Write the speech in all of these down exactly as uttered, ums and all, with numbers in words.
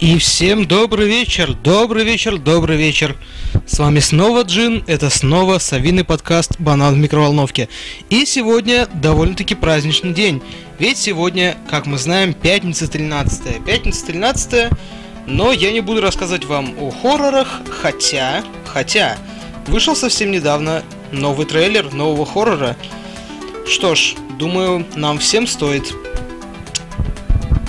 И всем добрый вечер, добрый вечер, добрый вечер. С вами снова Джин, это снова Совиный подкаст «Банан в микроволновке». И сегодня довольно-таки праздничный день, ведь сегодня, как мы знаем, пятница тринадцатое. Пятница тринадцатое, но я не буду рассказывать вам о хоррорах, хотя, хотя, вышел совсем недавно новый трейлер нового хоррора. Что ж, думаю, нам всем стоит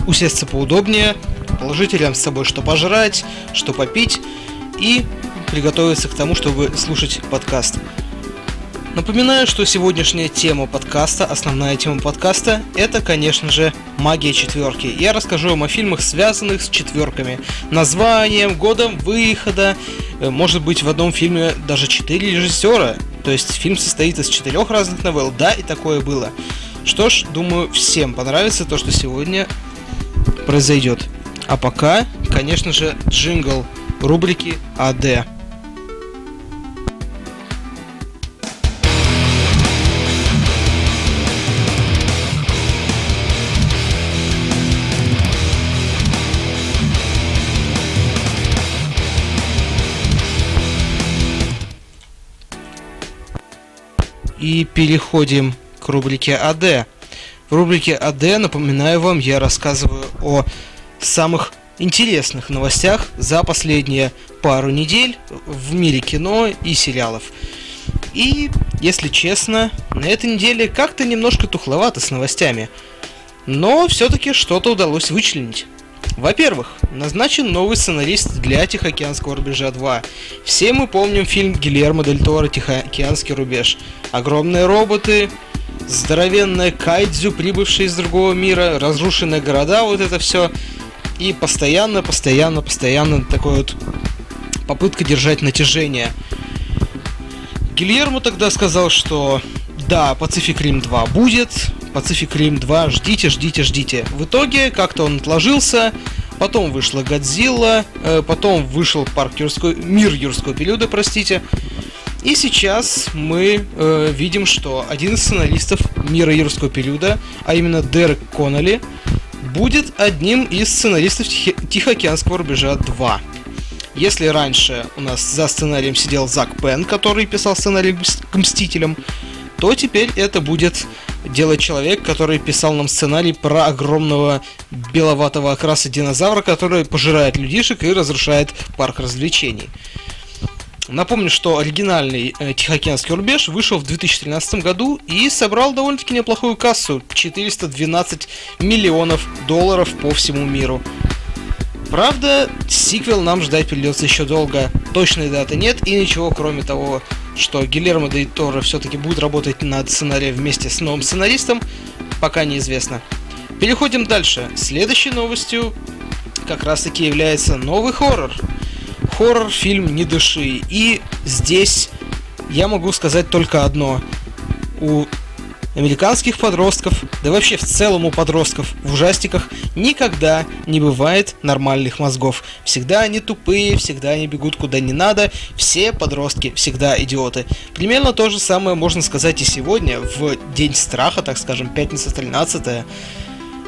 усесться поудобнее, положить рядом с собой что пожрать, что попить и приготовиться к тому, чтобы слушать подкаст. Напоминаю, что сегодняшняя тема подкаста, основная тема подкаста, это, конечно же, магия четверки. Я расскажу вам о фильмах, связанных с четверками, названием, годом выхода. Может быть, в одном фильме даже четыре режиссера. То есть фильм состоит из четырех разных новелл. Да, и такое было. Что ж, думаю, всем понравится то, что сегодня произойдет. А пока, конечно же, джингл рубрики АД. И переходим к рубрике АД. В рубрике АД, напоминаю вам, я рассказываю о самых интересных новостях за последние пару недель в мире кино и сериалов. И, если честно, на этой неделе как-то немножко тухловато с новостями. Но все-таки что-то удалось вычленить. Во-первых, назначен новый сценарист для «Тихоокеанского рубежа два». Все мы помним фильм Гильермо Дель Торо «Тихоокеанский рубеж». Огромные роботы, здоровенная кайдзю, прибывшие из другого мира, разрушенные города, вот это все. И постоянно, постоянно, постоянно такая вот попытка держать натяжение. Гильермо тогда сказал, что да, Pacific Rim два будет, Pacific Rim два ждите, ждите, ждите. В итоге как-то он отложился, потом вышла Годзилла, потом вышел парк Юрского, Мир Юрского периода, простите. И сейчас мы э, видим, что один из сценаристов Мира Юрского периода, а именно Дерек Коннолли, будет одним из сценаристов «Тихоокеанского рубежа два». Если раньше у нас за сценарием сидел Зак Пенн, который писал сценарий к «Мстителям», то теперь это будет делать человек, который писал нам сценарий про огромного беловатого окраса динозавра, который пожирает людишек и разрушает парк развлечений. Напомню, что оригинальный «Тихоокеанский рубеж» вышел в две тысячи тринадцатом году и собрал довольно-таки неплохую кассу – четыреста двенадцать миллионов долларов по всему миру. Правда, сиквел нам ждать придется еще долго, точной даты нет и ничего кроме того, что Гильермо Дель Торо все-таки будет работать над сценарием вместе с новым сценаристом, пока неизвестно. Переходим дальше. Следующей новостью как раз-таки является новый хоррор. Хоррор-фильм «Не дыши». И здесь я могу сказать только одно. У американских подростков, да вообще в целом у подростков в ужастиках никогда не бывает нормальных мозгов. Всегда они тупые, всегда они бегут куда не надо. Все подростки всегда идиоты. Примерно то же самое можно сказать и сегодня, в День страха, так скажем, пятница тринадцатое,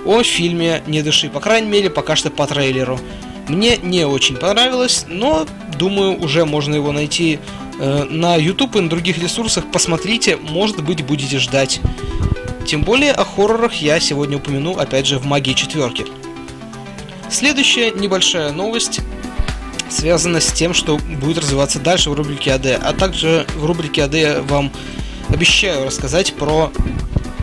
о фильме «Не дыши». По крайней мере, пока что по трейлеру. Мне не очень понравилось, но, думаю, уже можно его найти э, на YouTube и на других ресурсах. Посмотрите, может быть, будете ждать. Тем более о хоррорах я сегодня упомяну, опять же, в «Магии четверки». Следующая небольшая новость связана с тем, что будет развиваться дальше в рубрике АД. А также в рубрике АД я вам обещаю рассказать про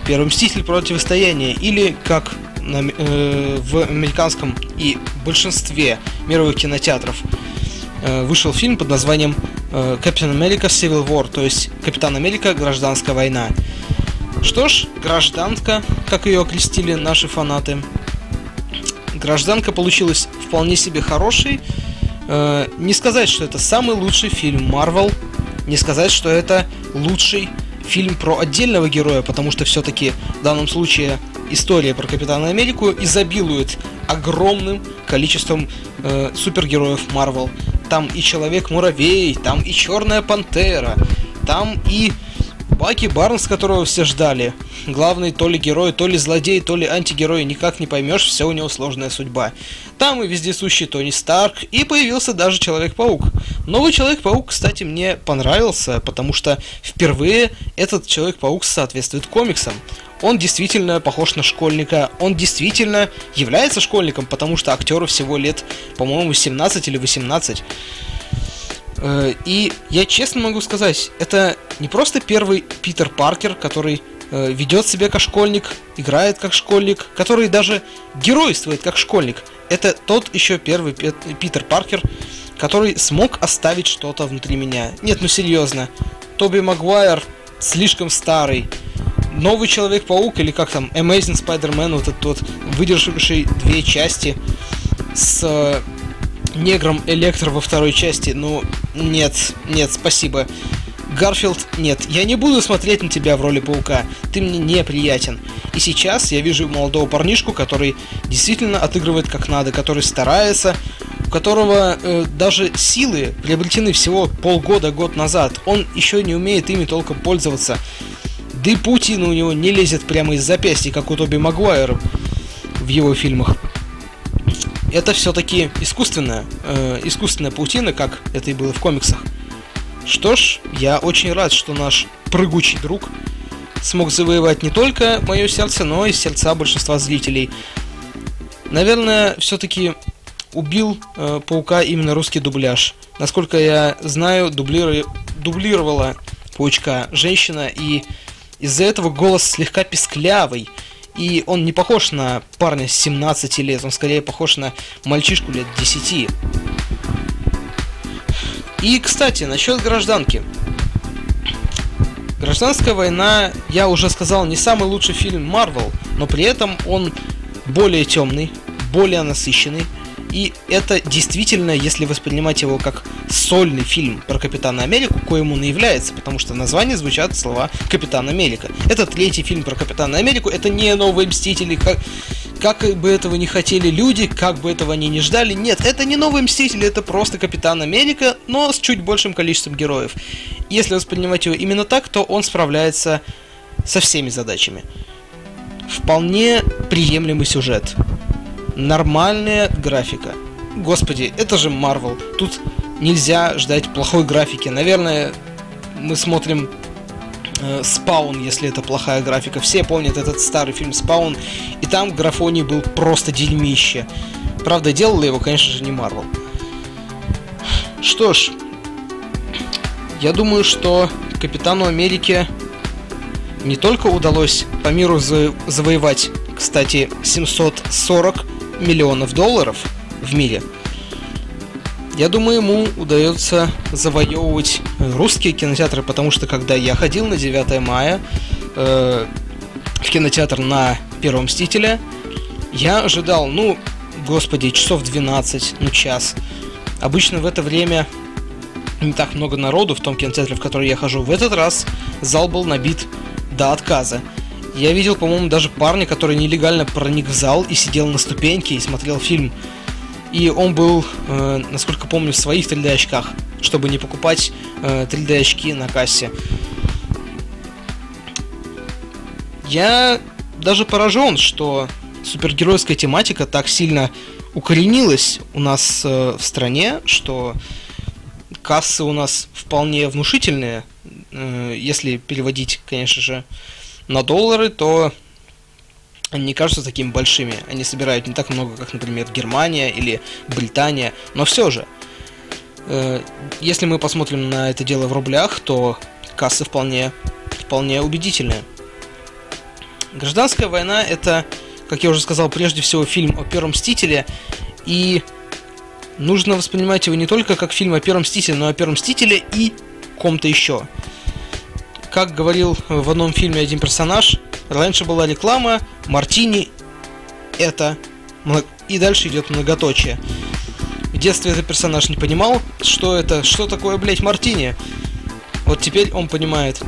«Первый мститель. Противостояние», или как На, э, в американском и большинстве мировых кинотеатров э, вышел фильм под названием э, Captain America Civil War, то есть Капитан Америка Гражданская война. Что ж, гражданка, как ее окрестили наши фанаты, гражданка получилась вполне себе хорошей. Э, не сказать, что это самый лучший фильм Marvel, не сказать, что это лучший фильм про отдельного героя, потому что все-таки в данном случае история про Капитана Америку изобилует огромным количеством э, супергероев Marvel. Там и Человек-муравей, там и Черная Пантера, там и Баки Барнс, которого все ждали. Главный то ли герой, то ли злодей, то ли антигерой, никак не поймешь, все у него сложная судьба. Там и вездесущий Тони Старк, и появился даже Человек-паук. Новый Человек-паук, кстати, мне понравился, потому что впервые этот Человек-паук соответствует комиксам. Он действительно похож на школьника, он действительно является школьником, потому что актеру всего лет, по-моему, семнадцать или восемнадцать. И я честно могу сказать, это не просто первый Питер Паркер, который ведет себя как школьник, играет как школьник, который даже геройствует как школьник. Это тот еще первый Питер Паркер, который смог оставить что-то внутри меня. Нет, ну серьезно, Тоби Магуайр слишком старый. Новый Человек-паук, или как там, Amazing Spider-Man, вот этот вот, выдержавший две части с негром Электро во второй части, ну, нет, нет, спасибо. Гарфилд, нет, я не буду смотреть на тебя в роли паука, ты мне неприятен. И сейчас я вижу молодого парнишку, который действительно отыгрывает как надо, который старается, у которого э, даже силы приобретены всего полгода-год назад, он еще не умеет ими толком пользоваться. Да и паутина у него не лезет прямо из запястья, как у Тоби Магуайра в его фильмах. Это все-таки искусственная, э, искусственная паутина, как это и было в комиксах. Что ж, я очень рад, что наш прыгучий друг смог завоевать не только мое сердце, но и сердца большинства зрителей. Наверное, все-таки убил э, паука именно русский дубляж. Насколько я знаю, дублируя... дублировала паучка женщина, и из-за этого голос слегка писклявый, и он не похож на парня с семнадцати лет, он скорее похож на мальчишку лет десяти. И, кстати, насчет гражданки. «Гражданская война», я уже сказал, не самый лучший фильм Marvel, но при этом он более темный, более насыщенный, и это действительно, если воспринимать его как сольный фильм про Капитана Америку, коим он и является, потому что в названии звучат слова «Капитан Америка». Это третий фильм про Капитана Америку, это не «Новые мстители», как, как бы этого не хотели люди, как бы этого они не ждали. Нет, это не «Новые мстители», это просто «Капитан Америка», но с чуть большим количеством героев. Если воспринимать его именно так, то он справляется со всеми задачами. Вполне приемлемый сюжет. Нормальная графика. Господи, это же Marvel. Тут нельзя ждать плохой графики. Наверное, мы смотрим э, «Спаун», если это плохая графика. Все помнят этот старый фильм «Спаун», и там графоний был просто дерьмище. Правда, делала его, конечно же, не Marvel. Что ж, я думаю, что Капитану Америке не только удалось по миру заво- завоевать, кстати, семьсот сорок миллионов долларов в мире. Я думаю, ему удается завоевывать русские кинотеатры, потому что когда я ходил на девятое мая э, в кинотеатр на Первого Мстителя, я ожидал, ну, господи, часов двенадцать, ну, час. Обычно в это время не так много народу в том кинотеатре, в который я хожу. В этот раз зал был набит до отказа. Я видел, по-моему, даже парня, который нелегально проник в зал и сидел на ступеньке и смотрел фильм. И он был, э, насколько помню, в своих три дэ очках, чтобы не покупать э, три дэ очки на кассе. Я даже поражен, что супергеройская тематика так сильно укоренилась у нас э, в стране, что кассы у нас вполне внушительные. Э, если переводить, конечно же, на доллары, то они не кажутся такими большими. Они собирают не так много, как, например, Германия или Британия. Но все же, э, если мы посмотрим на это дело в рублях, то кассы вполне, вполне убедительные. «Гражданская война» — это, как я уже сказал, прежде всего фильм о Первом Мстителе. И нужно воспринимать его не только как фильм о Первом Мстителе, но и о Первом Мстителе и ком-то еще. Как говорил в одном фильме один персонаж, раньше была реклама «Мартини это...» и дальше идет многоточие. В детстве этот персонаж не понимал, что это, что такое, блять, мартини. Вот теперь он понимает.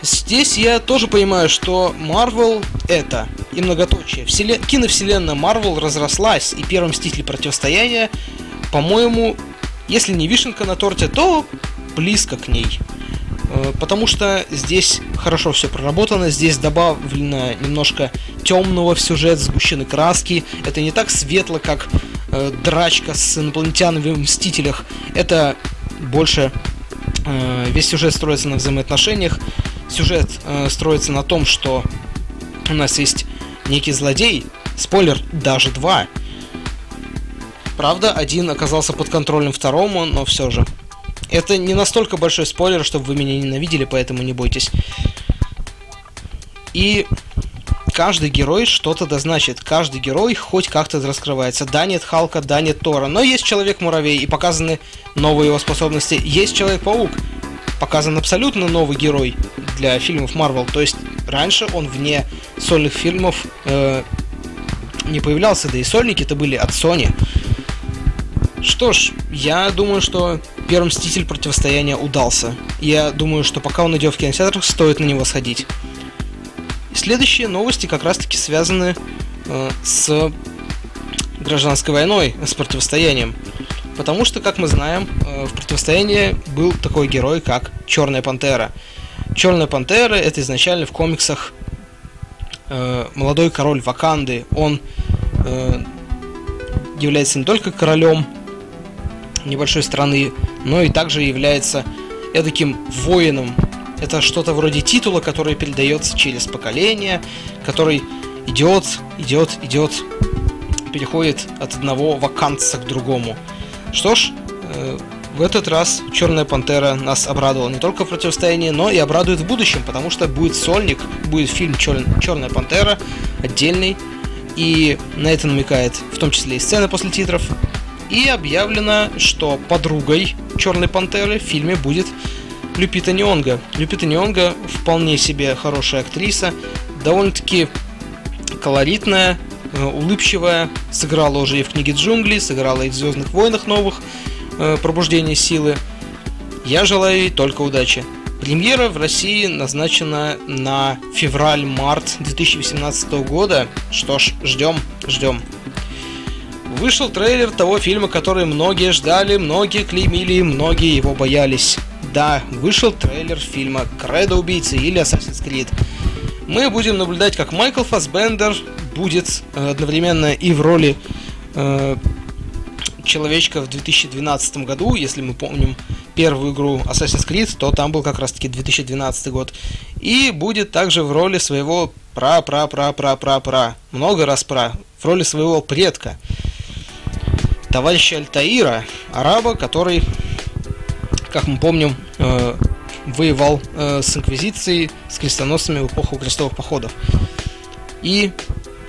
Здесь я тоже понимаю, что Marvel это и многоточие. Вселен... Киновселенная Marvel разрослась, и Первый Мститель противостояния, по-моему, если не вишенка на торте, то близко к ней. Потому что здесь хорошо все проработано, здесь добавлено немножко темного в сюжет, сгущены краски. Это не так светло, как э, драчка с инопланетянами в «Мстителях». Это больше... Э, весь сюжет строится на взаимоотношениях. Сюжет э, строится на том, что у нас есть некий злодей. Спойлер, даже два. Правда, один оказался под контролем второму, но все же. Это не настолько большой спойлер, чтобы вы меня ненавидели, поэтому не бойтесь. И каждый герой что-то дозначит. Каждый герой хоть как-то раскрывается. Да, нет Халка, да, нет Тора. Но есть Человек-муравей, и показаны новые его способности. Есть Человек-паук. Показан абсолютно новый герой для фильмов Marvel. То есть раньше он вне сольных фильмов э, не появлялся. Да и сольники-то были от Sony. Что ж, я думаю, что Первый мститель противостояния удался. Я думаю, что пока он идет в кинотеатрах, стоит на него сходить. Следующие новости как раз-таки связаны э, с гражданской войной, с противостоянием. Потому что, как мы знаем, э, в противостоянии был такой герой, как Черная Пантера. Черная Пантера — это изначально в комиксах э, молодой король Ваканды. Он э, является не только королем небольшой страны, но и также является эдаким воином. Это что-то вроде титула, который передается через поколение, который идет, идет, идет, переходит от одного ваканца к другому. Что ж, э, в этот раз Черная Пантера нас обрадовала не только в противостоянии, но и обрадует в будущем, потому что будет сольник, будет фильм Черная Пантера отдельный, и на это намекает в том числе и сцена после титров. И объявлено, что подругой Черной Пантеры в фильме будет Лупита Нионго. Лупита Нионго вполне себе хорошая актриса, довольно-таки колоритная, улыбчивая. Сыграла уже и в «Книге джунглей», сыграла и в «Звездных войнах» новых, «Пробуждение силы». Я желаю ей только удачи. Премьера в России назначена на февраль-март две тысячи восемнадцатого года. Что ж, ждем, ждем. Вышел трейлер того фильма, который многие ждали, многие клеймили, многие его боялись. Да, вышел трейлер фильма «Кредо убийцы» или «Assassin's Creed». Мы будем наблюдать, как Майкл Фассбендер будет одновременно и в роли э, человечка в две тысячи двенадцатом году. Если мы помним первую игру Assassin's Creed, то там был как раз-таки две тысячи двенадцатый год. И будет также в роли своего пра-пра-пра-пра-пра-пра, много раз пра, в роли своего предка, товарища Альтаира, араба, который, как мы помним, э, воевал э, с инквизицией, с крестоносцами в эпоху крестовых походов. И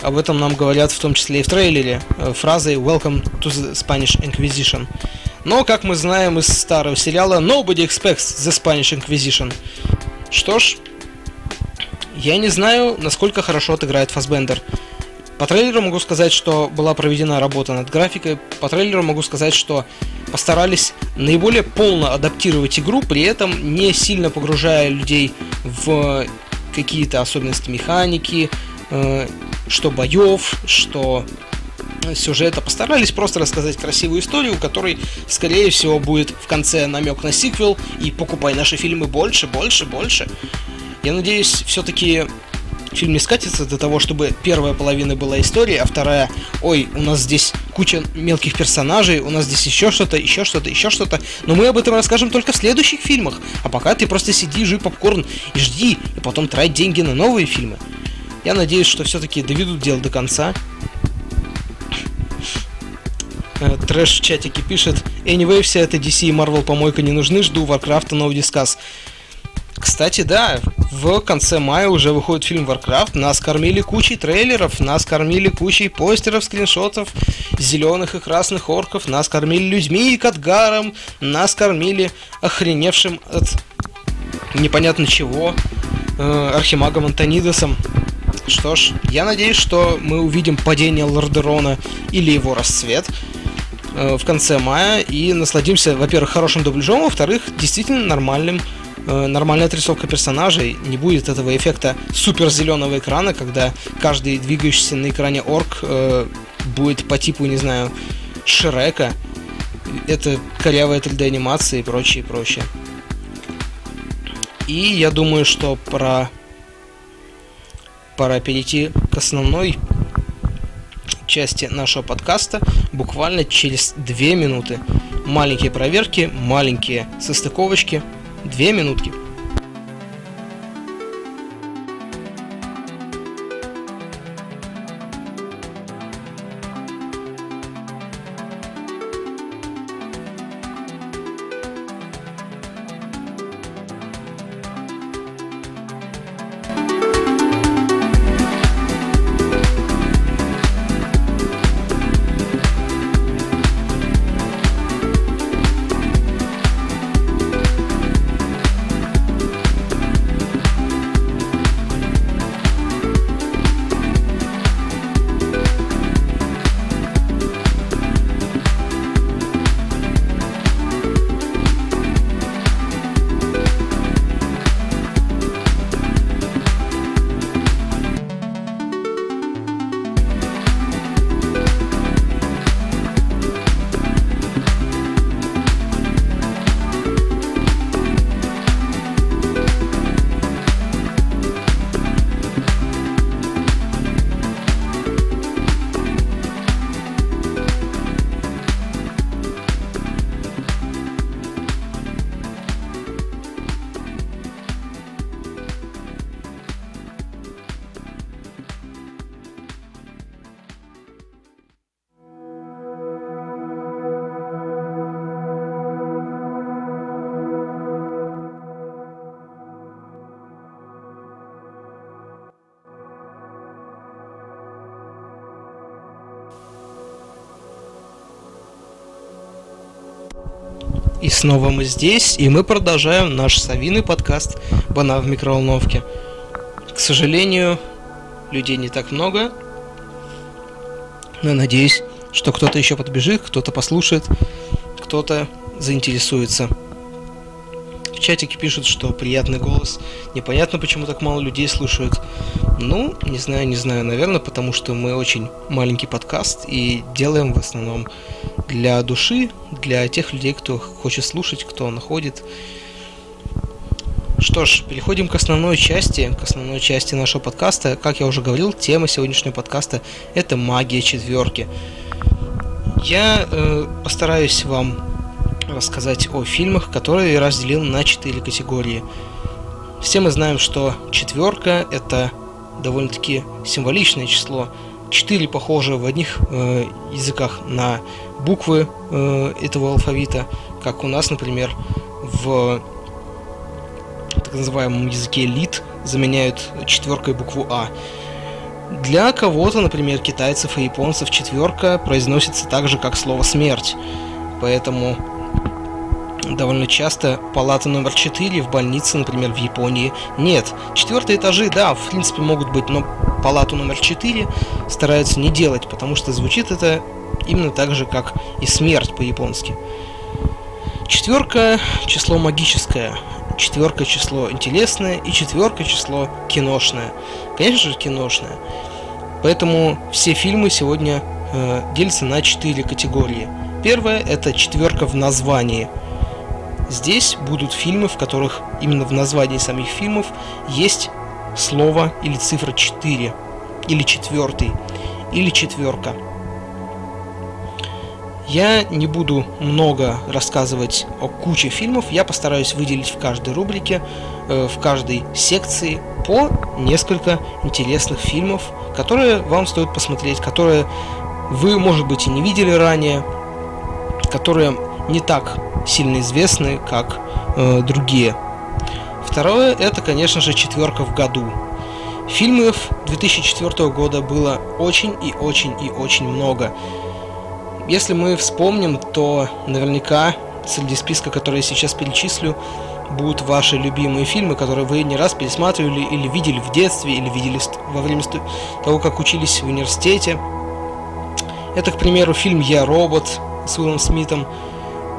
об этом нам говорят в том числе и в трейлере э, фразой «Welcome to the Spanish Inquisition». Но, как мы знаем из старого сериала, «Nobody expects the Spanish Inquisition». Что ж, я не знаю, насколько хорошо отыграет Фассбендер. По трейлеру могу сказать, что была проведена работа над графикой. По трейлеру могу сказать, что постарались наиболее полно адаптировать игру, при этом не сильно погружая людей в какие-то особенности механики, что боев, что сюжета. Постарались просто рассказать красивую историю, у которой, скорее всего, будет в конце намек на сиквел и покупай наши фильмы больше, больше, больше. Я надеюсь, все-таки... фильм не скатится до того, чтобы первая половина была история, а вторая, ой, у нас здесь куча мелких персонажей, у нас здесь еще что-то, еще что-то, еще что-то, но мы об этом расскажем только в следующих фильмах, а пока ты просто сиди, жуй попкорн и жди, и потом трать деньги на новые фильмы. Я надеюсь, что все-таки доведут дело до конца. Трэш в чатике пишет: anyway, вся эта ди си и Marvel помойка не нужны, жду Warcraft No Discuss. Кстати, да, в конце мая уже выходит фильм Warcraft. Нас кормили кучей трейлеров, нас кормили кучей постеров, скриншотов зеленых и красных орков, нас кормили людьми и катгаром, нас кормили охреневшим от непонятно чего э, архимагом Антонидосом. Что ж, я надеюсь, что мы увидим падение Лордерона или его расцвет э, в конце мая и насладимся, во-первых, хорошим дубляжом, во-вторых, действительно нормальным нормальная отрисовка персонажей, не будет этого эффекта супер зеленого экрана, когда каждый двигающийся на экране орк э, будет по типу, не знаю, Шрека. Это корявая три дэ-анимация и прочее, прочее. И я думаю, что пора, пора перейти к основной части нашего подкаста. Буквально через две минуты. Маленькие проверки, маленькие состыковочки. Две минутки. И снова мы здесь, и мы продолжаем наш совиный подкаст «Банан в микроволновке». К сожалению, людей не так много, но надеюсь, что кто-то еще подбежит, кто-то послушает, кто-то заинтересуется. В чатике пишут, что приятный голос, непонятно, почему так мало людей слушают. Ну, не знаю, не знаю, наверное, потому что мы очень маленький подкаст и делаем в основном для души, для тех людей, кто хочет слушать, кто находит. Что ж, переходим к основной части, к основной части нашего подкаста. Как я уже говорил, тема сегодняшнего подкаста – это магия четверки. Я э, постараюсь вам рассказать о фильмах, которые я разделил на четыре категории. Все мы знаем, что четверка – это довольно-таки символичное число. Четыре похожи в одних э, языках на буквы э, этого алфавита, как у нас, например, в так называемом языке лит заменяют четверкой букву А. Для кого-то, например, китайцев и японцев, четверка произносится так же, как слово смерть. Поэтому довольно часто палата номер четыре в больнице, например, в Японии, нет. Четвертые этажи, да, в принципе, могут быть, но палату номер четыре стараются не делать, потому что звучит это именно так же, как и смерть по-японски. Четверка – число магическое, четверка – число интересное и четверка – число киношное. Конечно же, киношное. Поэтому все фильмы сегодня э, делятся на четыре категории. Первая – это четверка в названии. Здесь будут фильмы, в которых именно в названии самих фильмов есть слово или цифра четыре, или четвертый, или четверка. Я не буду много рассказывать о куче фильмов, я постараюсь выделить в каждой рубрике, в каждой секции по несколько интересных фильмов, которые вам стоит посмотреть, которые вы, может быть, и не видели ранее, которые не так сильно известны, как э, другие. Второе, это, конечно же, четверка в году. Фильмов две тысячи четвёртого года было очень и очень и очень много. Если мы вспомним, то наверняка среди списка, который я сейчас перечислю, будут ваши любимые фильмы, которые вы не раз пересматривали или видели в детстве, или видели во время того, как учились в университете. Это, к примеру, фильм «Я, робот» с Уиллом Смитом,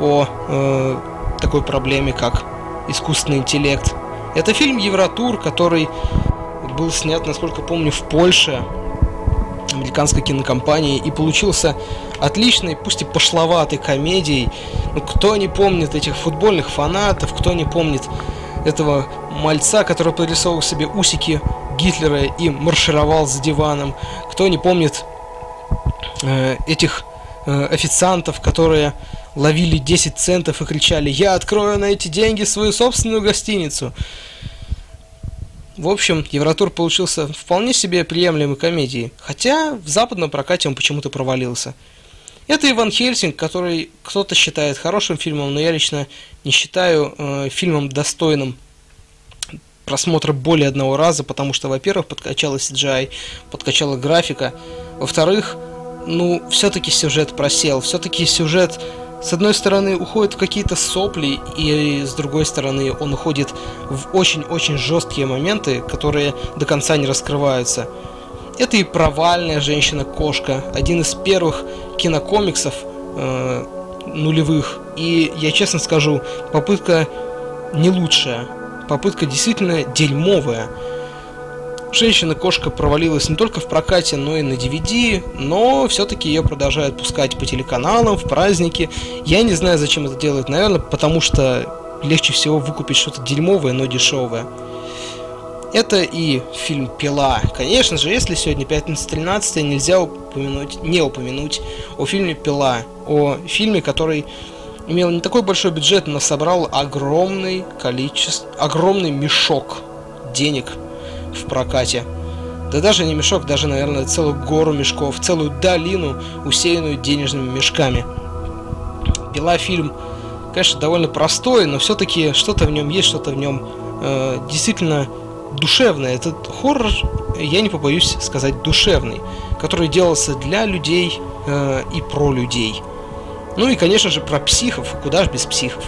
о э, такой проблеме, как искусственный интеллект. Это фильм «Евротур», который был снят, насколько помню, в Польше, американской кинокомпанией, и получился отличной, пусть и пошловатой комедией. Ну, кто не помнит этих футбольных фанатов, кто не помнит этого мальца, который прорисовал себе усики Гитлера и маршировал за диваном. Кто не помнит э, этих э, официантов, которые ловили десять центов и кричали: «Я открою на эти деньги свою собственную гостиницу». В общем, Евротур получился вполне себе приемлемой комедией, хотя в западном прокате он почему-то провалился. Это Иван Хельсинг, который кто-то считает хорошим фильмом, но я лично не считаю э, фильмом достойным просмотра более одного раза, потому что, во-первых, подкачала си джи ай, подкачала графика, во-вторых, ну, все-таки сюжет просел, все-таки сюжет... С одной стороны, уходит в какие-то сопли, и с другой стороны, он уходит в очень-очень жесткие моменты, которые до конца не раскрываются. Это и провальная женщина-кошка, один из первых кинокомиксов э, нулевых. И я честно скажу, попытка не лучшая, попытка действительно дерьмовая. Женщина-кошка провалилась не только в прокате, но и на ди ви ди, но все-таки ее продолжают пускать по телеканалам, в праздники. Я не знаю, зачем это делать, наверное, потому что легче всего выкупить что-то дерьмовое, но дешевое. Это и фильм «Пила». Конечно же, если сегодня пятница тринадцатое, нельзя упомянуть, не упомянуть о фильме «Пила», о фильме, который имел не такой большой бюджет, но собрал огромный количество, огромный мешок денег в прокате. Да даже не мешок, даже, наверное, целую гору мешков, целую долину, усеянную денежными мешками. «Пила» фильм, конечно, довольно простой, но все-таки что-то в нем есть, что-то в нем э, действительно душевное. Этот хоррор, я не побоюсь сказать, душевный, который делался для людей э, и про людей. Ну и, конечно же, про психов. Куда ж без психов?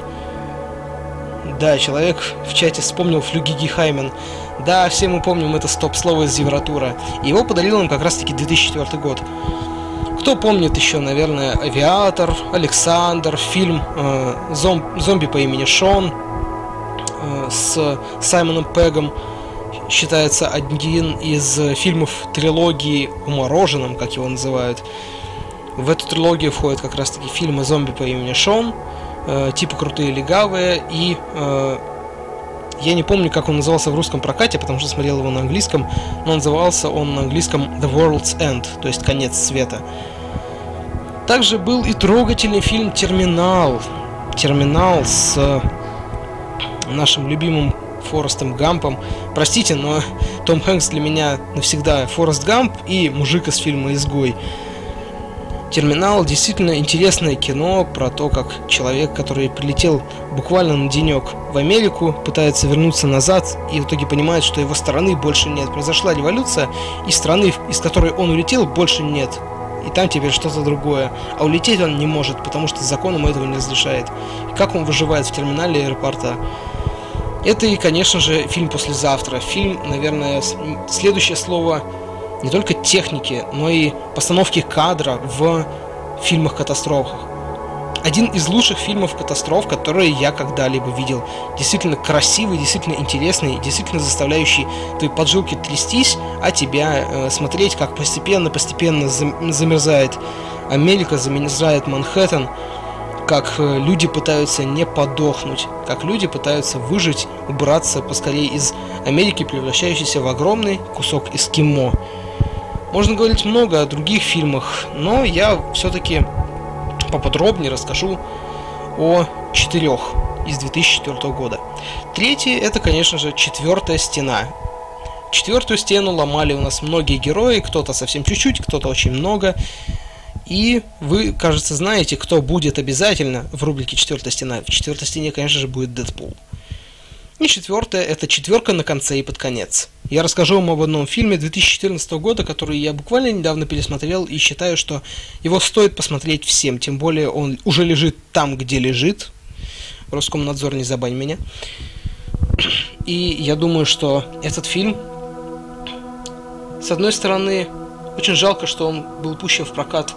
Да, человек в чате вспомнил Флюги Гехаймен. Да, все мы помним это стоп-слово из Евротура. Его подарил нам как раз-таки две тысячи четвёртый год. Кто помнит еще, наверное, «Авиатор», «Александр», фильм э, зом- «Зомби по имени Шон» э, с Саймоном Пеггом. Считается один из фильмов трилогии «О мороженом», как его называют. В эту трилогию входят как раз-таки фильмы «Зомби по имени Шон», э, типа «Крутые легавые» и... Э, Я не помню, как он назывался в русском прокате, потому что смотрел его на английском, но назывался он на английском «The World's End», то есть «Конец света». Также был и трогательный фильм «Терминал». «Терминал» с нашим любимым Форестом Гампом. Простите, но Том Хэнкс для меня навсегда Форест Гамп и мужик из фильма «Изгой». «Терминал» действительно интересное кино про то, как человек, который прилетел буквально на денек в Америку, пытается вернуться назад и в итоге понимает, что его страны больше нет. Произошла революция, и страны, из которой он улетел, больше нет. И там теперь что-то другое. А улететь он не может, потому что закон ему этого не разрешает. И как он выживает в терминале аэропорта. Это и, конечно же, фильм «Послезавтра». Фильм, наверное, следующее слово... не только техники, но и постановки кадра в фильмах-катастрофах. Один из лучших фильмов-катастроф, которые я когда-либо видел. Действительно красивый, действительно интересный, действительно заставляющий твои поджилки трястись, а тебя э, смотреть, как постепенно-постепенно замерзает Америка, замерзает Манхэттен, как э, люди пытаются не подохнуть, как люди пытаются выжить, убраться поскорее из Америки, превращающейся в огромный кусок эскимо. Можно говорить много о других фильмах, но я все-таки поподробнее расскажу о четырех из две тысячи четвёртого года. Третий — это, конечно же, «Четвертая стена». Четвертую стену ломали у нас многие герои, кто-то совсем чуть-чуть, кто-то очень много. И вы, кажется, знаете, кто будет обязательно в рубрике «Четвертая стена». В «Четвертой стене», конечно же, будет Дэдпул. И четвертое — это четверка на конце и под конец. Я расскажу вам об одном фильме две тысячи четырнадцатого года, который я буквально недавно пересмотрел и считаю, что его стоит посмотреть всем, тем более он уже лежит там, где лежит. Роскомнадзор, не забань меня. И я думаю, что этот фильм, с одной стороны, очень жалко, что он был пущен в прокат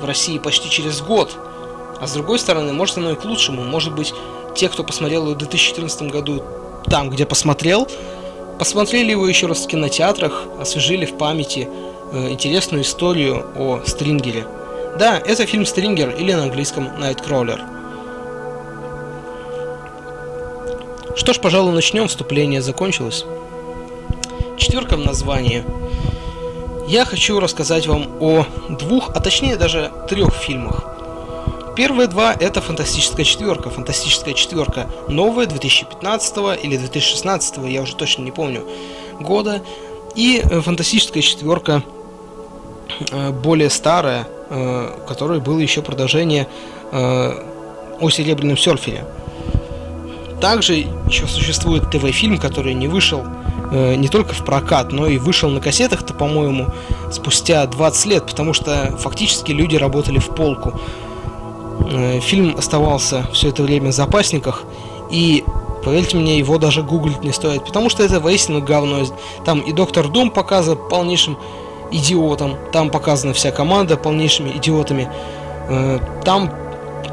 в России почти через год, а с другой стороны, может, оно и к лучшему, может быть, те, кто посмотрел его в две тысячи четырнадцатом году там, где посмотрел, посмотрели его еще раз в кинотеатрах, освежили в памяти э, интересную историю о Стрингере. Да, это фильм «Стрингер» или на английском «Nightcrawler». Что ж, пожалуй, начнем. Вступление закончилось. Четверка в названии. Я хочу рассказать вам о двух, а точнее даже трех фильмах. Первые два — это «Фантастическая четверка». «Фантастическая четверка» новая, две тысячи пятнадцатого или две тысячи шестнадцатого, я уже точно не помню, года. И «Фантастическая четверка» более старая, в которой было еще продолжение о Серебряном серфере. Также еще существует ТВ-фильм, который не вышел не только в прокат, но и вышел на кассетах-то, по-моему, спустя двадцать лет, потому что фактически люди работали в полку. Фильм оставался все это время в запасниках, и, поверьте мне, его даже гуглить не стоит, потому что это воистину говно. Там и Доктор Дум показан полнейшим идиотом, там показана вся команда полнейшими идиотами, там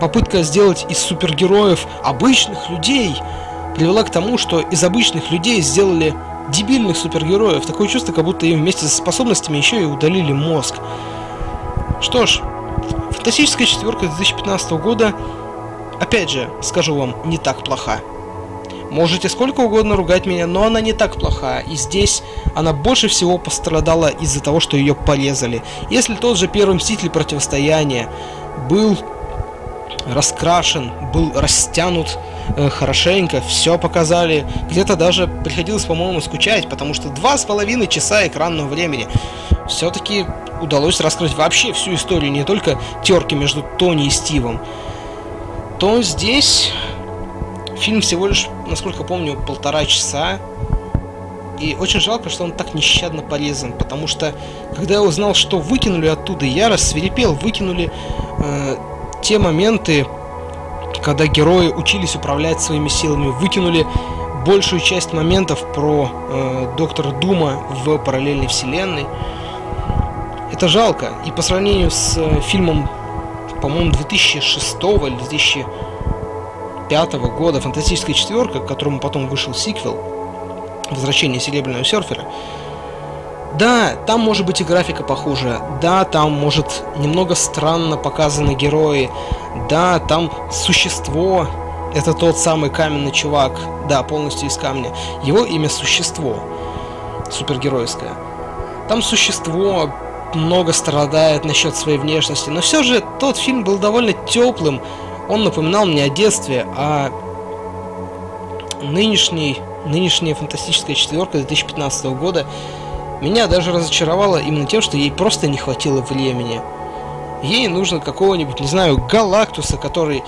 попытка сделать из супергероев обычных людей привела к тому, что из обычных людей сделали дебильных супергероев. Такое чувство, как будто им вместе со способностями еще и удалили мозг. Что ж, «Фантастическая четверка» две тысячи пятнадцатого года, опять же, скажу вам, не так плоха. Можете сколько угодно ругать меня, но она не так плоха. И здесь она больше всего пострадала из-за того, что ее порезали. Если тот же «Первый мститель. Противостояние» был раскрашен, был растянут э, хорошенько, все показали. Где-то даже приходилось, по-моему, скучать, потому что два с половиной часа экранного времени. Все-таки удалось раскрыть вообще всю историю, не только терки между Тони и Стивом. То здесь фильм всего лишь, насколько помню, полтора часа. И очень жалко, что он так нещадно порезан, потому что, когда я узнал, что выкинули оттуда, я рассвирепел. Выкинули э, те моменты, когда герои учились управлять своими силами, выкинули большую часть моментов про э, Доктора Дума в параллельной вселенной. Это жалко. И по сравнению с э, фильмом, по-моему, две тысячи шестого или две тысячи пятого года «Фантастическая четверка», к которому потом вышел сиквел «Возвращение Серебряного серфера», да, там может быть и графика похуже, да, там может немного странно показаны герои, да, там существо, это тот самый каменный чувак, да, полностью из камня, его имя Существо, супергеройское. Там существо много страдает насчет своей внешности, но все же тот фильм был довольно теплым, он напоминал мне о детстве, а нынешний, нынешняя «Фантастическая четверка» две тысячи пятнадцатого года меня даже разочаровало именно тем, что ей просто не хватило времени. Ей нужно какого-нибудь, не знаю, Галактуса, который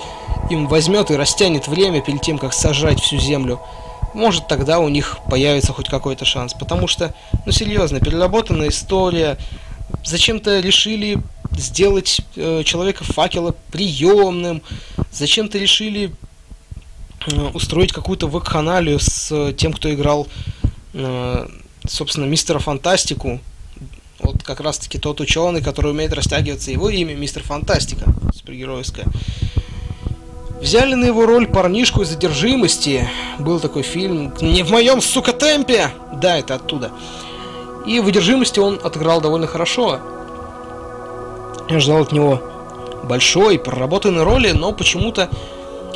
им возьмет и растянет время перед тем, как сожрать всю Землю. Может, тогда у них появится хоть какой-то шанс. Потому что, ну серьезно, переработанная история. Зачем-то решили сделать э, Человека-факела приемным. Зачем-то решили э, устроить какую-то вакханалию с э, тем, кто играл... Э, собственно, Мистера Фантастику. Вот как раз-таки тот ученый, который умеет растягиваться, его имя Мистер Фантастика, супергеройское. Взяли на его роль парнишку из «Задержимости». Был такой фильм «Не в моем, сука, темпе!» Да, это оттуда. И в «Одержимости» он отыграл довольно хорошо. Я ждал от него большой, проработанной роли, но почему-то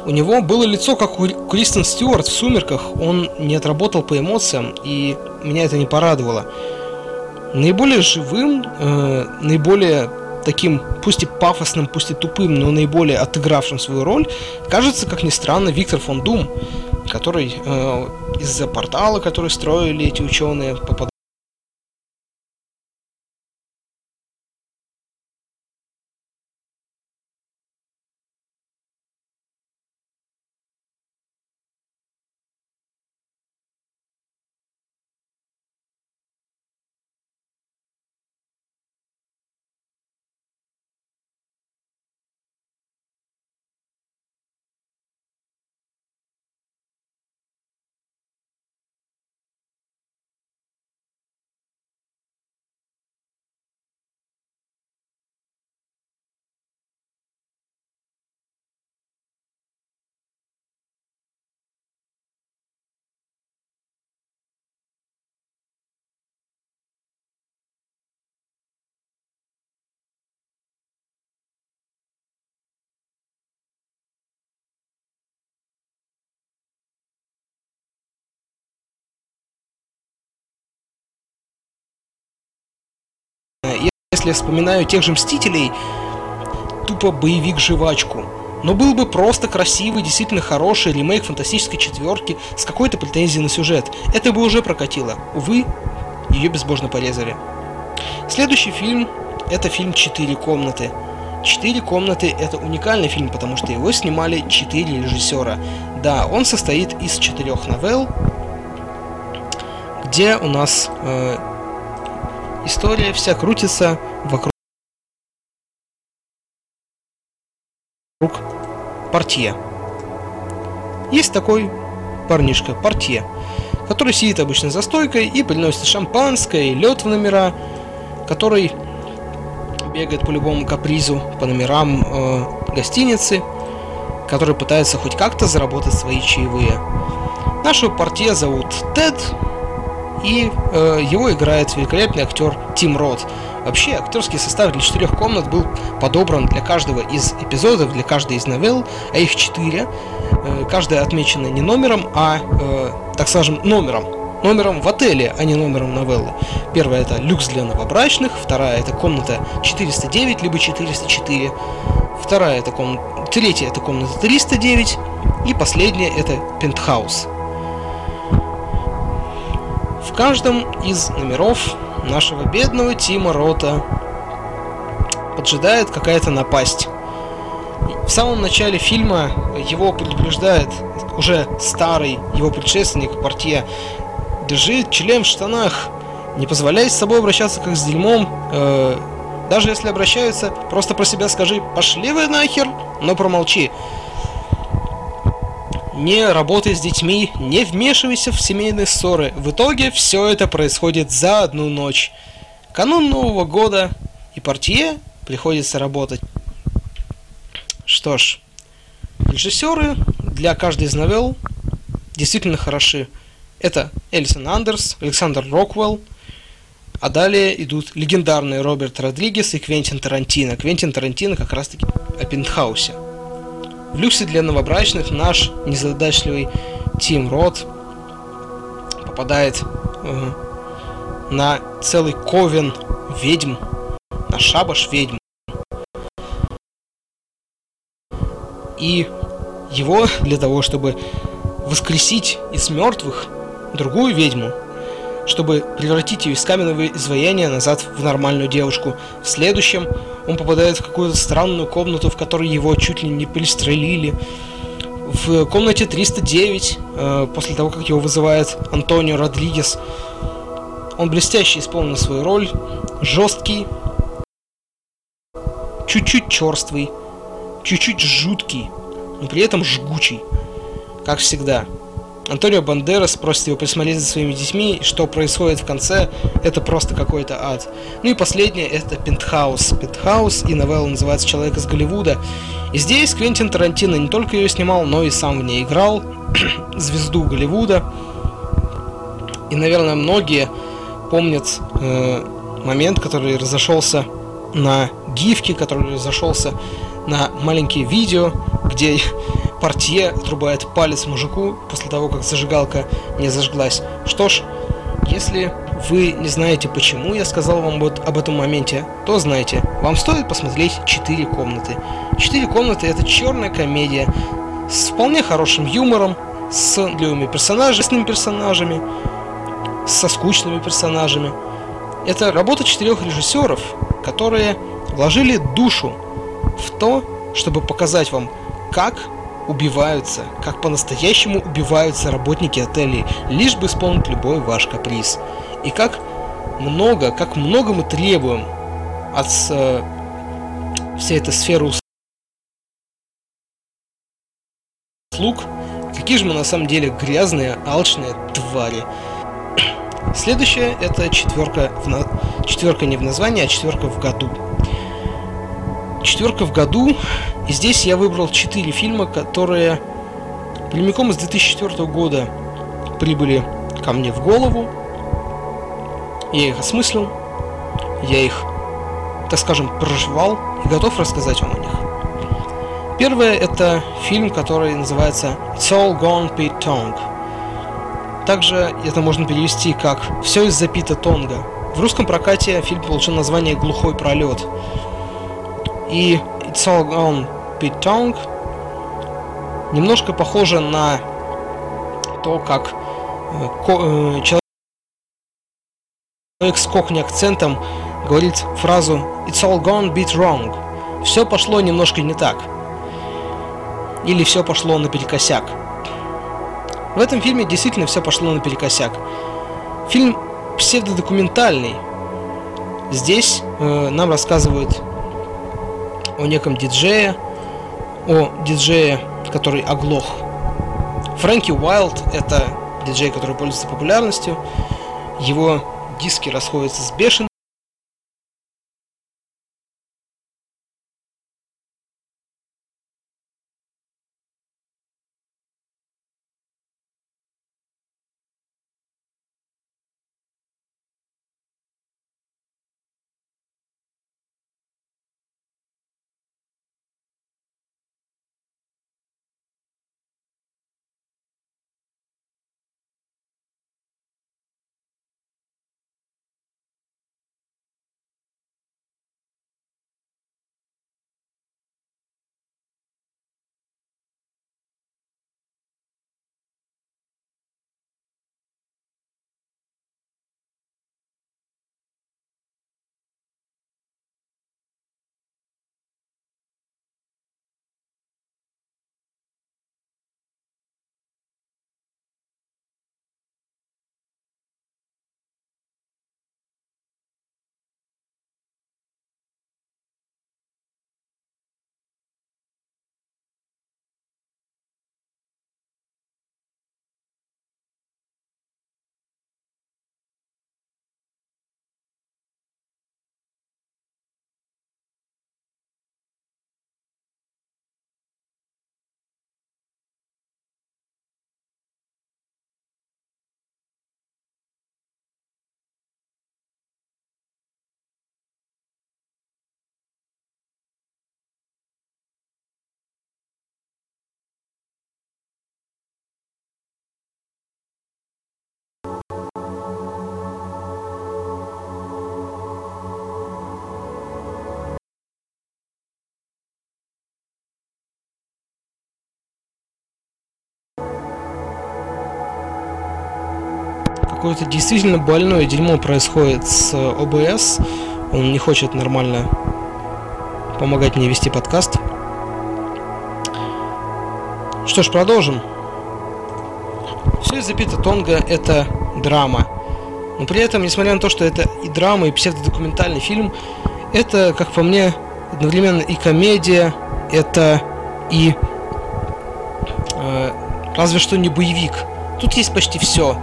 у него было лицо, как у Кристен Стюарт в «Сумерках». Он не отработал по эмоциям, и меня это не порадовало. Наиболее живым, э, наиболее таким, пусть и пафосным, пусть и тупым, но наиболее отыгравшим свою роль, кажется, как ни странно, Виктор фон Дум, который э, из-за портала, который строили эти ученые, попадал. Если вспоминаю тех же Мстителей, тупо боевик-жвачку. Но был бы просто красивый, действительно хороший ремейк фантастической четверки с какой-то претензией на сюжет. Это бы уже прокатило. Увы, ее безбожно порезали. Следующий фильм – это фильм «Четыре комнаты». «Четыре комнаты» — это уникальный фильм, потому что его снимали четыре режиссера. Да, он состоит из четырех новелл, где у нас э, история вся крутится вокруг портье. Есть такой парнишка, портье, который сидит обычно за стойкой и приносит шампанское и лед в номера, который бегает по любому капризу, по номерам э, гостиницы, который пытается хоть как-то заработать свои чаевые. Нашего портье зовут Тед, и э, его играет великолепный актер Тим Рот. Вообще, актерский состав для четырех комнат был подобран для каждого из эпизодов, для каждой из новелл, а их четыре, э, каждая отмечена не номером, а, э, так скажем, номером. Номером в отеле, а не номером новеллы. Первая — это люкс для новобрачных, вторая — это комната четыреста девять, либо четыреста четыре, вторая — это комната, третья — это комната триста девять, и последняя — это пентхаус. В каждом из номеров нашего бедного Тима Рота поджидает какая-то напасть. В самом начале фильма его предупреждает уже старый его предшественник портье: держи член в штанах, не позволяй с собой обращаться как с дерьмом, э, даже если обращаются, просто про себя скажи «пошли вы нахер», но промолчи. Не работай с детьми, не вмешивайся в семейные ссоры. В итоге все это происходит за одну ночь. Канун Нового года, и портье приходится работать. Что ж, режиссеры для каждой из новелл действительно хороши. Это Элисон Андерс, Александр Роквелл, а далее идут легендарные Роберт Родригес и Квентин Тарантино. Квентин Тарантино как раз-таки о пентхаусе. В люксе для новобрачных наш незадачливый Тим Рот попадает э, на целый ковен ведьм, на шабаш ведьм. И его для того, чтобы воскресить из мертвых другую ведьму, чтобы превратить ее из каменного изваяния назад в нормальную девушку. В следующем он попадает в какую-то странную комнату, в которой его чуть ли не перестрелили. В комнате триста девять, э, после того, как его вызывает Антонио Родригес, он блестяще исполнил свою роль. Жесткий, чуть-чуть черствый, чуть-чуть жуткий, но при этом жгучий, как всегда. Антонио Бандерас просит его присмотреть за своими детьми, и что происходит в конце, это просто какой-то ад. Ну и последнее — это «Пентхаус». «Пентхаус», и новелла называется «Человек из Голливуда». И здесь Квентин Тарантино не только ее снимал, но и сам в ней играл звезду Голливуда. И, наверное, многие помнят э, момент, который разошелся на гифке, который разошелся на маленькие видео, где портье отрубает палец мужику после того, как зажигалка не зажглась. Что ж, если вы не знаете, почему я сказал вам вот об этом моменте, то знайте, вам стоит посмотреть «Четыре комнаты». «Четыре комнаты» — это черная комедия с вполне хорошим юмором, с сонливыми персонажами, персонажами, со скучными персонажами. Это работа четырех режиссеров, которые вложили душу в то, чтобы показать вам, как убиваются, как по-настоящему убиваются работники отелей, лишь бы исполнить любой ваш каприз. И как много, как много мы требуем от э, всей этой сферы услуг, какие же мы на самом деле грязные, алчные твари. Следующее — это четверка, в на... четверка не в названии, а четверка в году. Четверка в году, и здесь я выбрал четыре фильма, которые прямиком из две тысячи четвёртого года прибыли ко мне в голову. Я их осмыслил, я их, так скажем, проживал и готов рассказать вам о них. Первое — это фильм, который называется «It's all gone, Pete Tong». Также это можно перевести как «Все из-за Пита Тонга». В русском прокате фильм получил название «Глухой пролет» и «It's all gone, Pete Tong». Немножко похоже на то, как э, человек с кокни акцентом говорит фразу «It's all gone, Pete wrong». Все пошло немножко не так. Или все пошло наперекосяк. В этом фильме действительно все пошло наперекосяк. Фильм псевдодокументальный. Здесь э, нам рассказывают о неком диджее, о диджее, который оглох. Фрэнки Уайлд – это диджей, который пользуется популярностью. Его диски расходятся с бешеным. Какое-то действительно больное дерьмо происходит с о бэ эс. Он не хочет нормально помогать мне вести подкаст. Что ж, продолжим. Все из-за Пита Тонга – это драма. Но при этом, несмотря на то, что это и драма, и псевдодокументальный фильм, это, как по мне, одновременно и комедия, это и э, разве что не боевик. Тут есть почти все.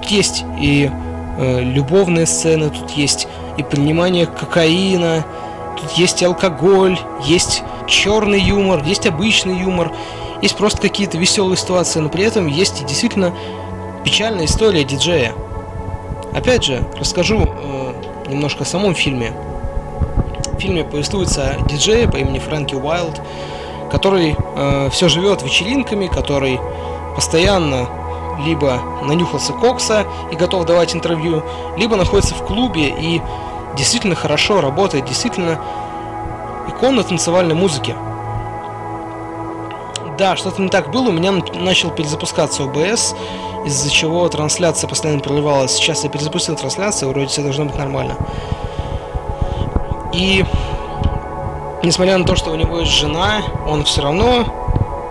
Тут есть и э, любовные сцены, тут есть и принимание кокаина, тут есть и алкоголь, есть черный юмор, есть обычный юмор, есть просто какие-то веселые ситуации, но при этом есть и действительно печальная история диджея. Опять же, расскажу э, немножко о самом фильме. В фильме повествуется о диджее по имени Фрэнки Уайлд, который э, все живет вечеринками, который постоянно либо нанюхался кокса и готов давать интервью, либо находится в клубе и действительно хорошо работает, действительно икона танцевальной музыки. Да, что-то не так было, у меня начал перезапускаться о бэ эс, из-за чего трансляция постоянно прерывалась. Сейчас я перезапустил трансляцию, вроде все должно быть нормально. И несмотря на то, что у него есть жена, он все равно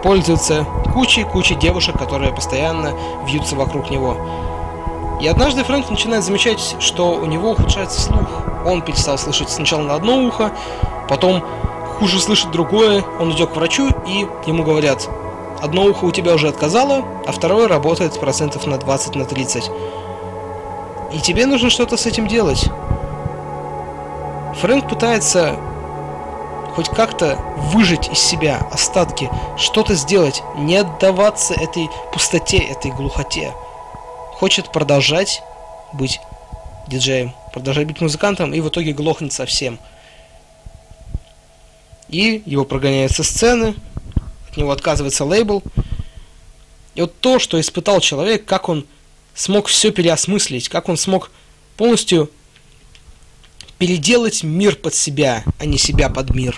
пользуется кучей-кучей девушек, которые постоянно вьются вокруг него. И однажды Фрэнк начинает замечать, что у него ухудшается слух. Он перестал слышать сначала на одно ухо, потом хуже слышит другое. Он идет к врачу, и ему говорят: одно ухо у тебя уже отказало, а второе работает процентов на двадцать, на тридцать. И тебе нужно что-то с этим делать. Фрэнк пытается хоть как-то выжать из себя остатки, что-то сделать, не отдаваться этой пустоте, этой глухоте. Хочет продолжать быть диджеем, продолжать быть музыкантом, и в итоге глохнет совсем. И его прогоняют со сцены, от него отказывается лейбл. И вот то, что испытал человек, как он смог все переосмыслить, как он смог полностью переделать мир под себя, а не себя под мир.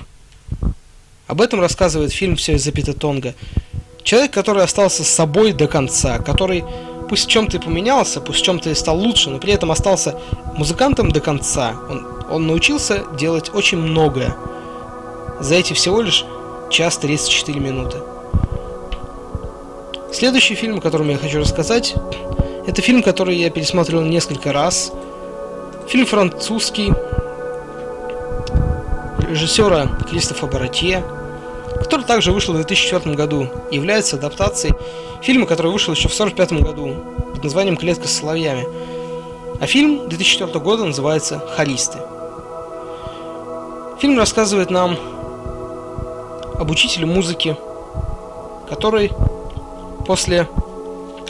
Об этом рассказывает фильм «Все из-за Питтонга». Человек, который остался с собой до конца, который пусть в чем-то и поменялся, пусть в чем-то и стал лучше, но при этом остался музыкантом до конца. Он, он научился делать очень многое. За эти всего лишь час тридцать четыре минуты. Следующий фильм, о котором я хочу рассказать, это фильм, который я пересматривал несколько раз. Фильм французский, режиссера Кристофа Баратье, который также вышел в две тысячи четвёртом году, является адаптацией фильма, который вышел еще в сорок пятом году под названием «Клетка с соловьями». А фильм две тысячи четвёртого года называется «Хористы». Фильм рассказывает нам об учителе музыки, который после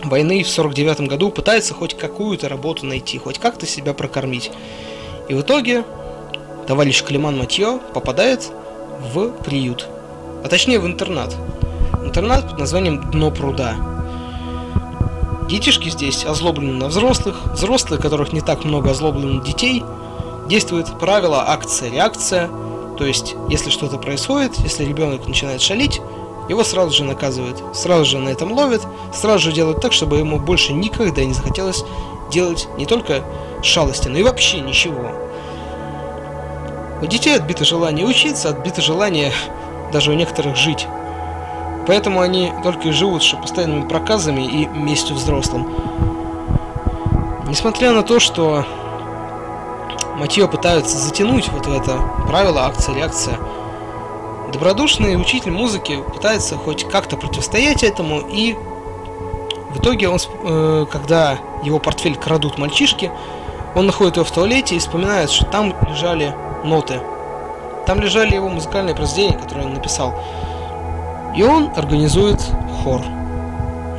войны в сорок девятом году пытается хоть какую-то работу найти, хоть как-то себя прокормить. И в итоге товарищ Климан Матье попадает в приют, а точнее в интернат. Интернат под названием «Дно пруда». Детишки здесь озлоблены на взрослых, взрослые, которых не так много, озлоблены детей. Действует правило акция-реакция, то есть если что-то происходит, если ребенок начинает шалить, его сразу же наказывают, сразу же на этом ловят, сразу же делают так, чтобы ему больше никогда не захотелось делать не только шалости, но и вообще ничего. У детей отбито желание учиться, отбито желание даже у некоторых жить. Поэтому они только и живут, что постоянными проказами и местью взрослым. Несмотря на то, что Матье пытаются затянуть вот в это правило акция-реакция, добродушный учитель музыки пытается хоть как-то противостоять этому, и в итоге, он, когда его портфель крадут мальчишки, он находит его в туалете и вспоминает, что там лежали ноты. Там лежали его музыкальные произведения, которые он написал. И он организует хор.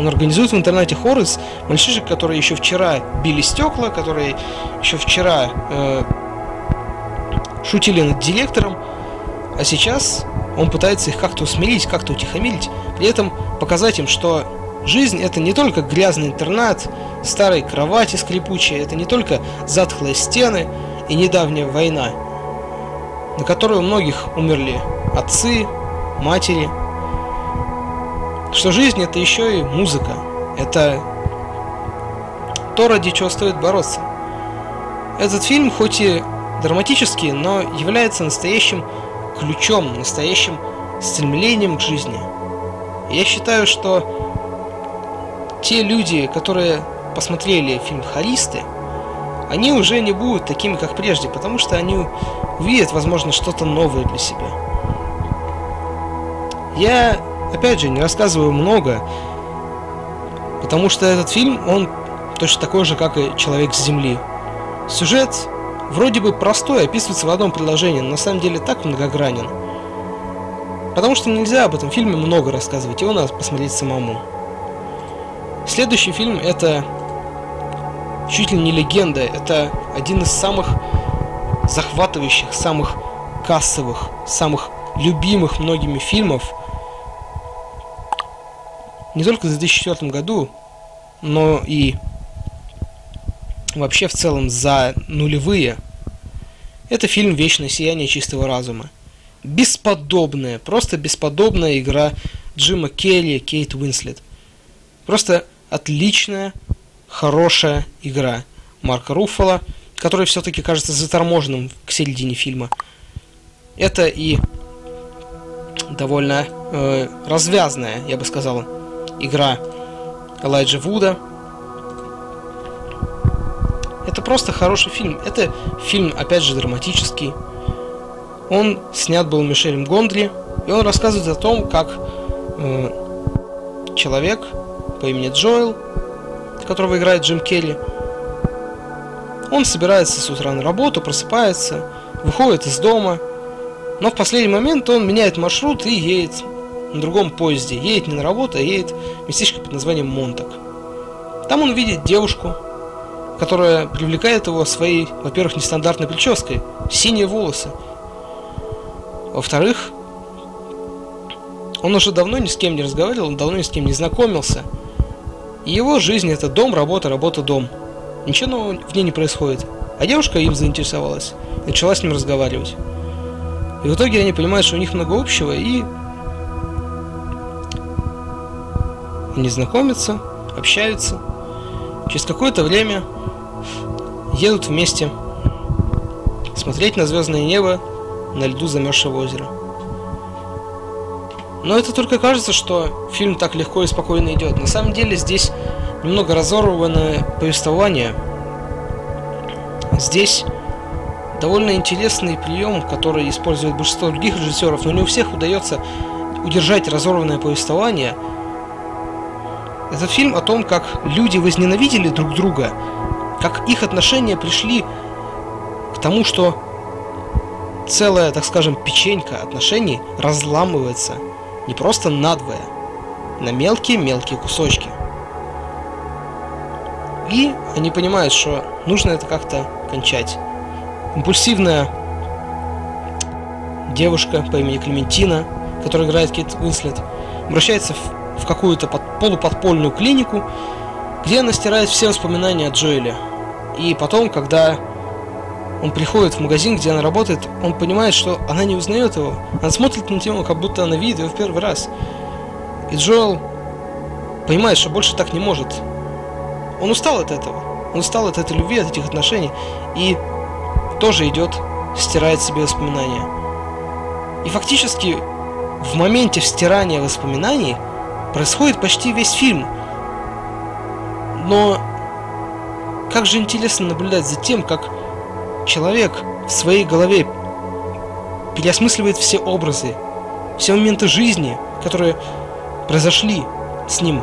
Он организует в интернете хор из мальчишек, которые еще вчера били стекла, которые еще вчера э, шутили над директором, а сейчас он пытается их как-то усмирить, как-то утихомирить, при этом показать им, что жизнь — это не только грязный интернат, старые кровати скрипучие, это не только затхлые стены и недавняя война, на которой у многих умерли отцы, матери. Что жизнь — это еще и музыка. Это то, ради чего стоит бороться. Этот фильм, хоть и драматический, но является настоящим ключом, настоящим стремлением к жизни. Я считаю, что те люди, которые посмотрели фильм «Хористы», они уже не будут такими, как прежде, потому что они увидят, возможно, что-то новое для себя. Я, опять же, не рассказываю много, потому что этот фильм, он точно такой же, как и «Человек с Земли». Сюжет вроде бы простой, описывается в одном предложении, но на самом деле так многогранен. Потому что нельзя об этом фильме много рассказывать, его надо посмотреть самому. Следующий фильм — это чуть ли не легенда, это один из самых захватывающих, самых кассовых, самых любимых многими фильмов. Не только в две тысячи четвёртом году, но и вообще в целом за нулевые. Это фильм «Вечное сияние чистого разума». Бесподобная, просто бесподобная игра Джима Керри, Кейт Уинслет. Просто отличная, хорошая игра Марка Руффало, который все-таки кажется заторможенным к середине фильма. Это и довольно э, развязная, я бы сказал, игра Элайджи Вуда. Это просто хороший фильм. Это фильм, опять же, драматический. Он снят был Мишелем Гондри, и он рассказывает о том, как э, человек по имени Джоэл, которого играет Джим Керри, он собирается с утра на работу, просыпается, выходит из дома, но в последний момент он меняет маршрут и едет на другом поезде. Едет не на работу, а едет в местечко под названием Монтак. Там он видит девушку, которая привлекает его своей, во-первых, нестандартной прической, синие волосы. Во-вторых, он уже давно ни с кем не разговаривал, он давно ни с кем не знакомился. И его жизнь — это дом, работа, работа, дом. Ничего нового в ней не происходит. А девушка им заинтересовалась. начала с ним разговаривать. И в итоге они понимают, что у них много общего, и они знакомятся, общаются. Через какое-то время едут вместе смотреть на звездное небо на льду замерзшего озера. Но это только кажется, что фильм так легко и спокойно идет. На самом деле здесь немного разорвано повествование. Здесь довольно интересный прием, который использует большинство других режиссеров, но не у всех удается удержать разорванное повествование. Этот фильм о том, как люди возненавидели друг друга, как их отношения пришли к тому, что целая, так скажем, печенька отношений разламывается не просто надвое, на мелкие-мелкие кусочки. И они понимают, что нужно это как-то кончать. Импульсивная девушка по имени Клементина, которая играет Кейт Уинслет, обращается в, в какую-то под, полуподпольную клинику, где она стирает все воспоминания о Джоэле. И потом, когда он приходит в магазин, где она работает, он понимает, что она не узнает его. Она смотрит на него, как будто она видит его в первый раз. И Джоэл понимает, что больше так не может. Он устал от этого. Он устал от этой любви, от этих отношений. И тоже идет, стирает себе воспоминания. И фактически в моменте стирания воспоминаний происходит почти весь фильм. Но как же интересно наблюдать за тем, как человек в своей голове переосмысливает все образы, все моменты жизни, которые произошли с ним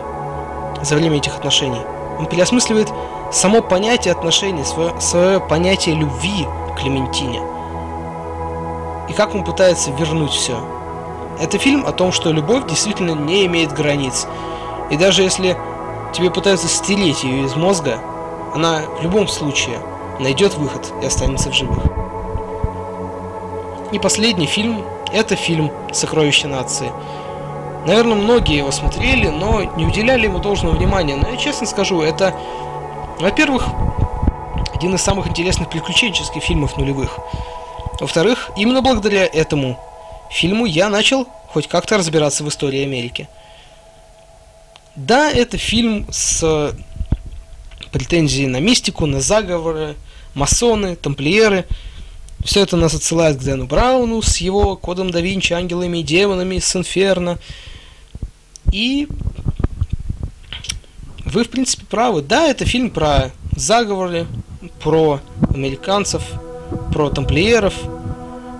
за время этих отношений. Он переосмысливает само понятие отношений, свое, свое понятие любви к Клементине. И как он пытается вернуть все. Это фильм о том, что любовь действительно не имеет границ. И даже если тебе пытаются стереть ее из мозга, она в любом случае найдет выход и останется в живых. И последний фильм – это фильм «Сокровище нации». Наверное, многие его смотрели, но не уделяли ему должного внимания. Но я честно скажу, это, во-первых, один из самых интересных приключенческих фильмов нулевых. Во-вторых, именно благодаря этому фильму я начал хоть как-то разбираться в истории Америки. Да, это фильм с претензией на мистику, на заговоры, масоны, тамплиеры. Все это нас отсылает к Дэну Брауну с его Кодом да Винчи, Ангелами и Демонами, с Инферно. И вы, в принципе, правы. Да, это фильм про заговоры, про американцев, про тамплиеров,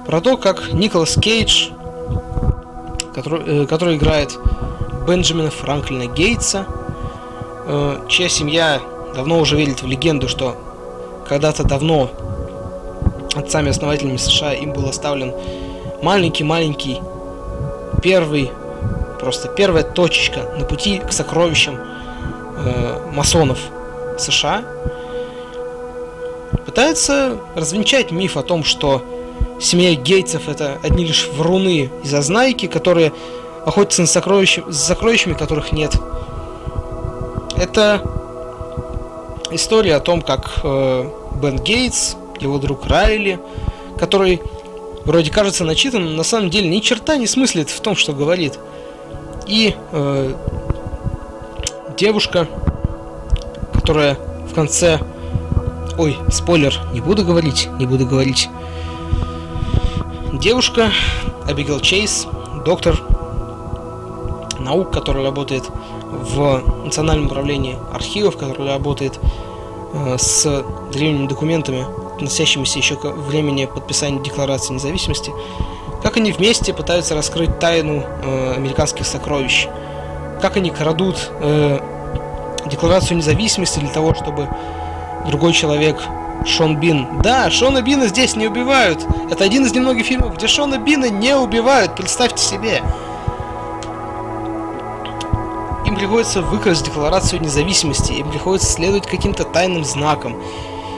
про то, как Николас Кейдж, который, э, который играет Бенджамина Франклина Гейтса, э, чья семья давно уже верит в легенду, что когда-то давно отцами-основателями США им был оставлен маленький-маленький первый, просто первая точечка на пути к сокровищам э, масонов США, пытается развенчать миф о том, что семья Гейтсов это одни лишь вруны и зазнайки, которые охотятся на сокровища, за сокровищами, которых нет. Это история о том, как э, Бен Гейтс, его друг Райли, который вроде кажется начитан, но на самом деле ни черта не смыслит в том, что говорит. И э, девушка, которая в конце... Ой, спойлер, не буду говорить, не буду говорить. Девушка, Абигейл Чейз, доктор наук, который работает в Национальном управлении архивов, который работает э, с древними документами, относящимися еще к времени подписания Декларации независимости, как они вместе пытаются раскрыть тайну э, американских сокровищ, как они крадут э, Декларацию независимости для того, чтобы другой человек, Шон Бин... Да, Шона Бина здесь не убивают! Это один из немногих фильмов, где Шона Бина не убивают, представьте себе! Им приходится выкрасть Декларацию независимости, им приходится следовать каким-то тайным знакам,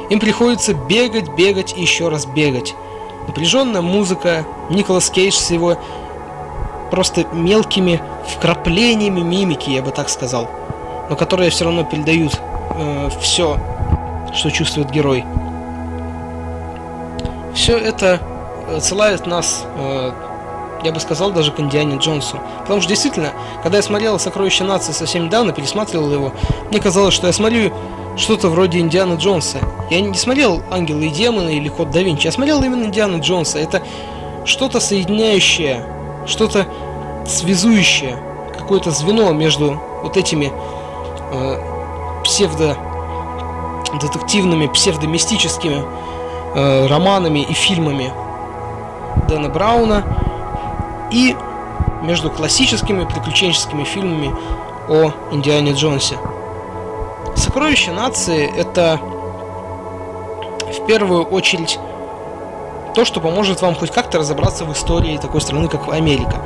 им приходится бегать, бегать и еще раз бегать. Напряженная музыка, Николас Кейдж с его просто мелкими вкраплениями мимики, я бы так сказал, но которые все равно передают э, все, что чувствует герой. все это отсылает нас, я бы сказал, даже к Индиане Джонсу. Потому что действительно, когда я смотрел «Сокровище нации» совсем недавно, пересматривал его, мне казалось, что я смотрю что-то вроде Индианы Джонса. Я не смотрел «Ангелы и демоны» или «Код да Винчи», я смотрел именно Индиану Джонса. Это что-то соединяющее, что-то связующее, какое-то звено между вот этими э, псевдодетективными, псевдомистическими э, романами и фильмами Дэна Брауна и между классическими приключенческими фильмами о Индиане Джонсе. «Сокровища нации» — это в первую очередь то, что поможет вам хоть как-то разобраться в истории такой страны, как Америка.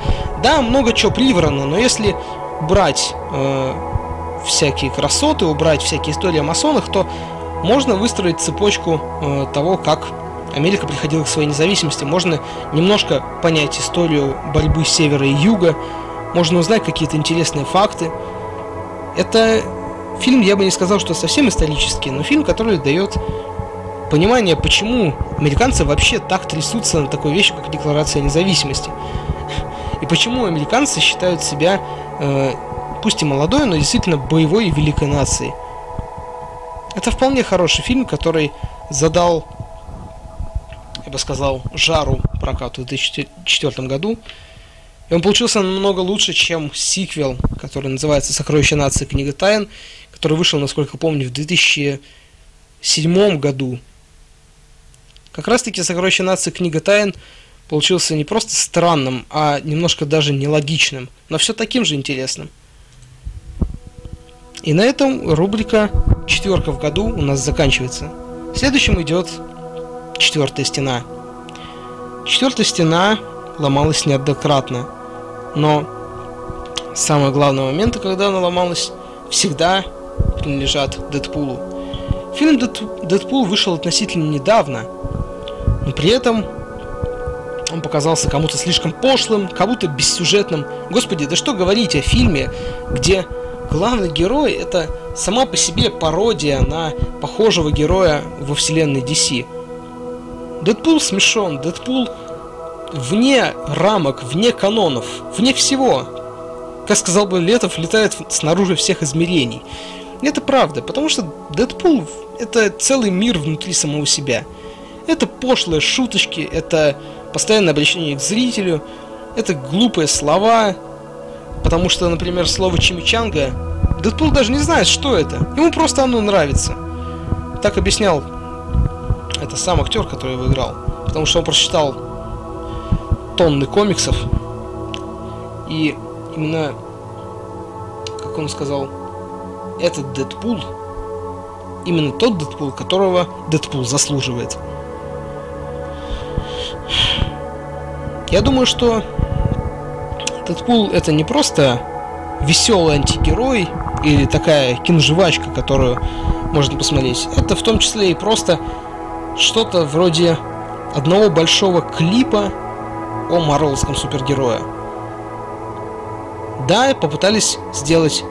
Да, много чего приврано, но если брать э, всякие красоты, убрать всякие истории о масонах, то можно выстроить цепочку э, того, как Америка приходила к своей независимости. Можно немножко понять историю борьбы севера и юга, можно узнать какие-то интересные факты. Это фильм, я бы не сказал, что совсем исторический, но фильм, который дает понимание, почему американцы вообще так трясутся на такой вещи, как Декларация независимости. И почему американцы считают себя, э, пусть и молодой, но действительно боевой и великой нацией. Это вполне хороший фильм, который задал, я бы сказал, жару прокату в две тысячи четвёртом году. И он получился намного лучше, чем сиквел, который называется «Сокровища нации. Книга тайн», который вышел, насколько я помню, в две тысячи седьмом году. Как раз-таки «Сокровища нации. Книга тайн» получился не просто странным, а немножко даже нелогичным, но все таким же интересным. И на этом рубрика «Четверка в году» у нас заканчивается. Следующим идет «Четвертая стена». «Четвертая стена» ломалась неоднократно, но самые главные моменты, когда она ломалась, всегда принадлежат Дэдпулу. Фильм «Дэдпул» вышел относительно недавно, но при этом он показался кому-то слишком пошлым, кому-то бессюжетным. Господи, да что говорить о фильме, где главный герой — это сама по себе пародия на похожего героя во вселенной ди си. Дэдпул смешон, Дэдпул вне рамок, вне канонов, вне всего. Как сказал бы Летов, летает снаружи всех измерений. Это правда, потому что Дэдпул — это целый мир внутри самого себя. Это пошлые шуточки, это постоянное обращение к зрителю, это глупые слова, потому что, например, слово «чимичанга» Дэдпул даже не знает, что это. Ему просто оно нравится. Так объяснял это сам актер, который его играл, потому что он прочитал тонны комиксов, и именно, как он сказал, этот Дэдпул, именно тот Дэдпул, которого Дэдпул заслуживает. Я думаю, что Дэдпул — это не просто веселый антигерой или такая киножевачка, которую можно посмотреть. Это в том числе и просто что-то вроде одного большого клипа о марвелском супергерое. Да, попытались сделать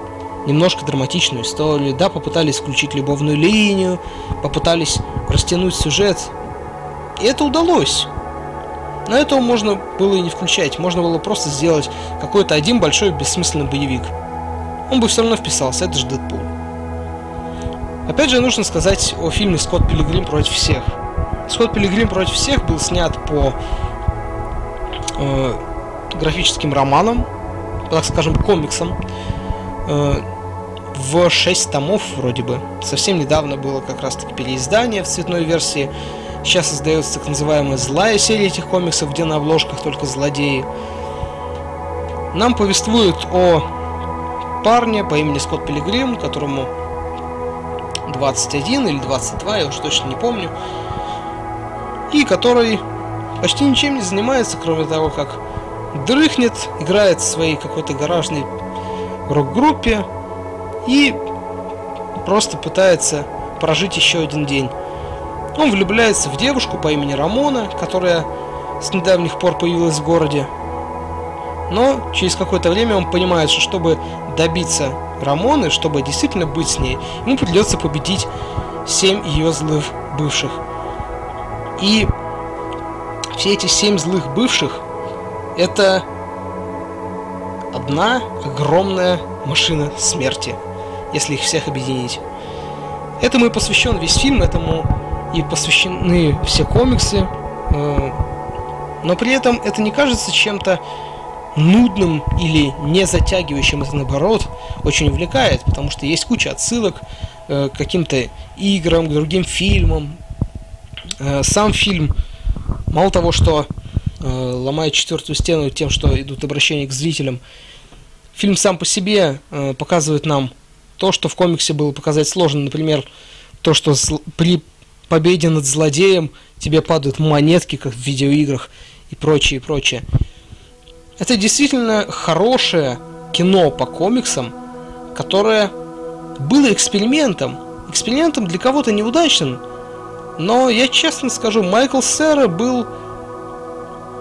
немножко драматичную историю, да, попытались включить любовную линию, попытались растянуть сюжет, и это удалось. Но этого можно было и не включать, можно было просто сделать какой-то один большой бессмысленный боевик. Он бы все равно вписался, это же Дэдпул. Опять же, нужно сказать о фильме «Скотт Пилигрим против всех». «Скотт Пилигрим против всех» был снят по э, графическим романам, так скажем, комиксам, в шесть томов вроде бы. Совсем недавно было как раз таки переиздание в цветной версии. Сейчас издается так называемая злая серия этих комиксов, где на обложках только злодеи. Нам повествуют о парне по имени Скотт Пилигрим, которому двадцать один или двадцать два, я уж точно не помню, и который почти ничем не занимается, кроме того, как дрыхнет, играет в своей какой-то гаражной рок-группе и просто пытается прожить еще один день. Он влюбляется в девушку по имени Рамона, которая с недавних пор появилась в городе. Но через какое-то время он понимает, что чтобы добиться Рамоны, чтобы действительно быть с ней, ему придется победить семь ее злых бывших. И все эти семь злых бывших — это одна огромная машина смерти, если их всех объединить. Этому и посвящен весь фильм, этому и посвящены все комиксы, но при этом это не кажется чем-то нудным или не затягивающим, это наоборот очень увлекает, потому что есть куча отсылок к каким-то играм, к другим фильмам. Сам фильм мало того, что ломает четвертую стену тем, что идут обращения к зрителям, фильм сам по себе показывает нам то, что в комиксе было показать сложно. Например, то, что при победе над злодеем тебе падают монетки, как в видеоиграх, и прочее, прочее. Это действительно хорошее кино по комиксам, которое было экспериментом. Экспериментом для кого-то неудачным. Но я честно скажу, Майкл Сера был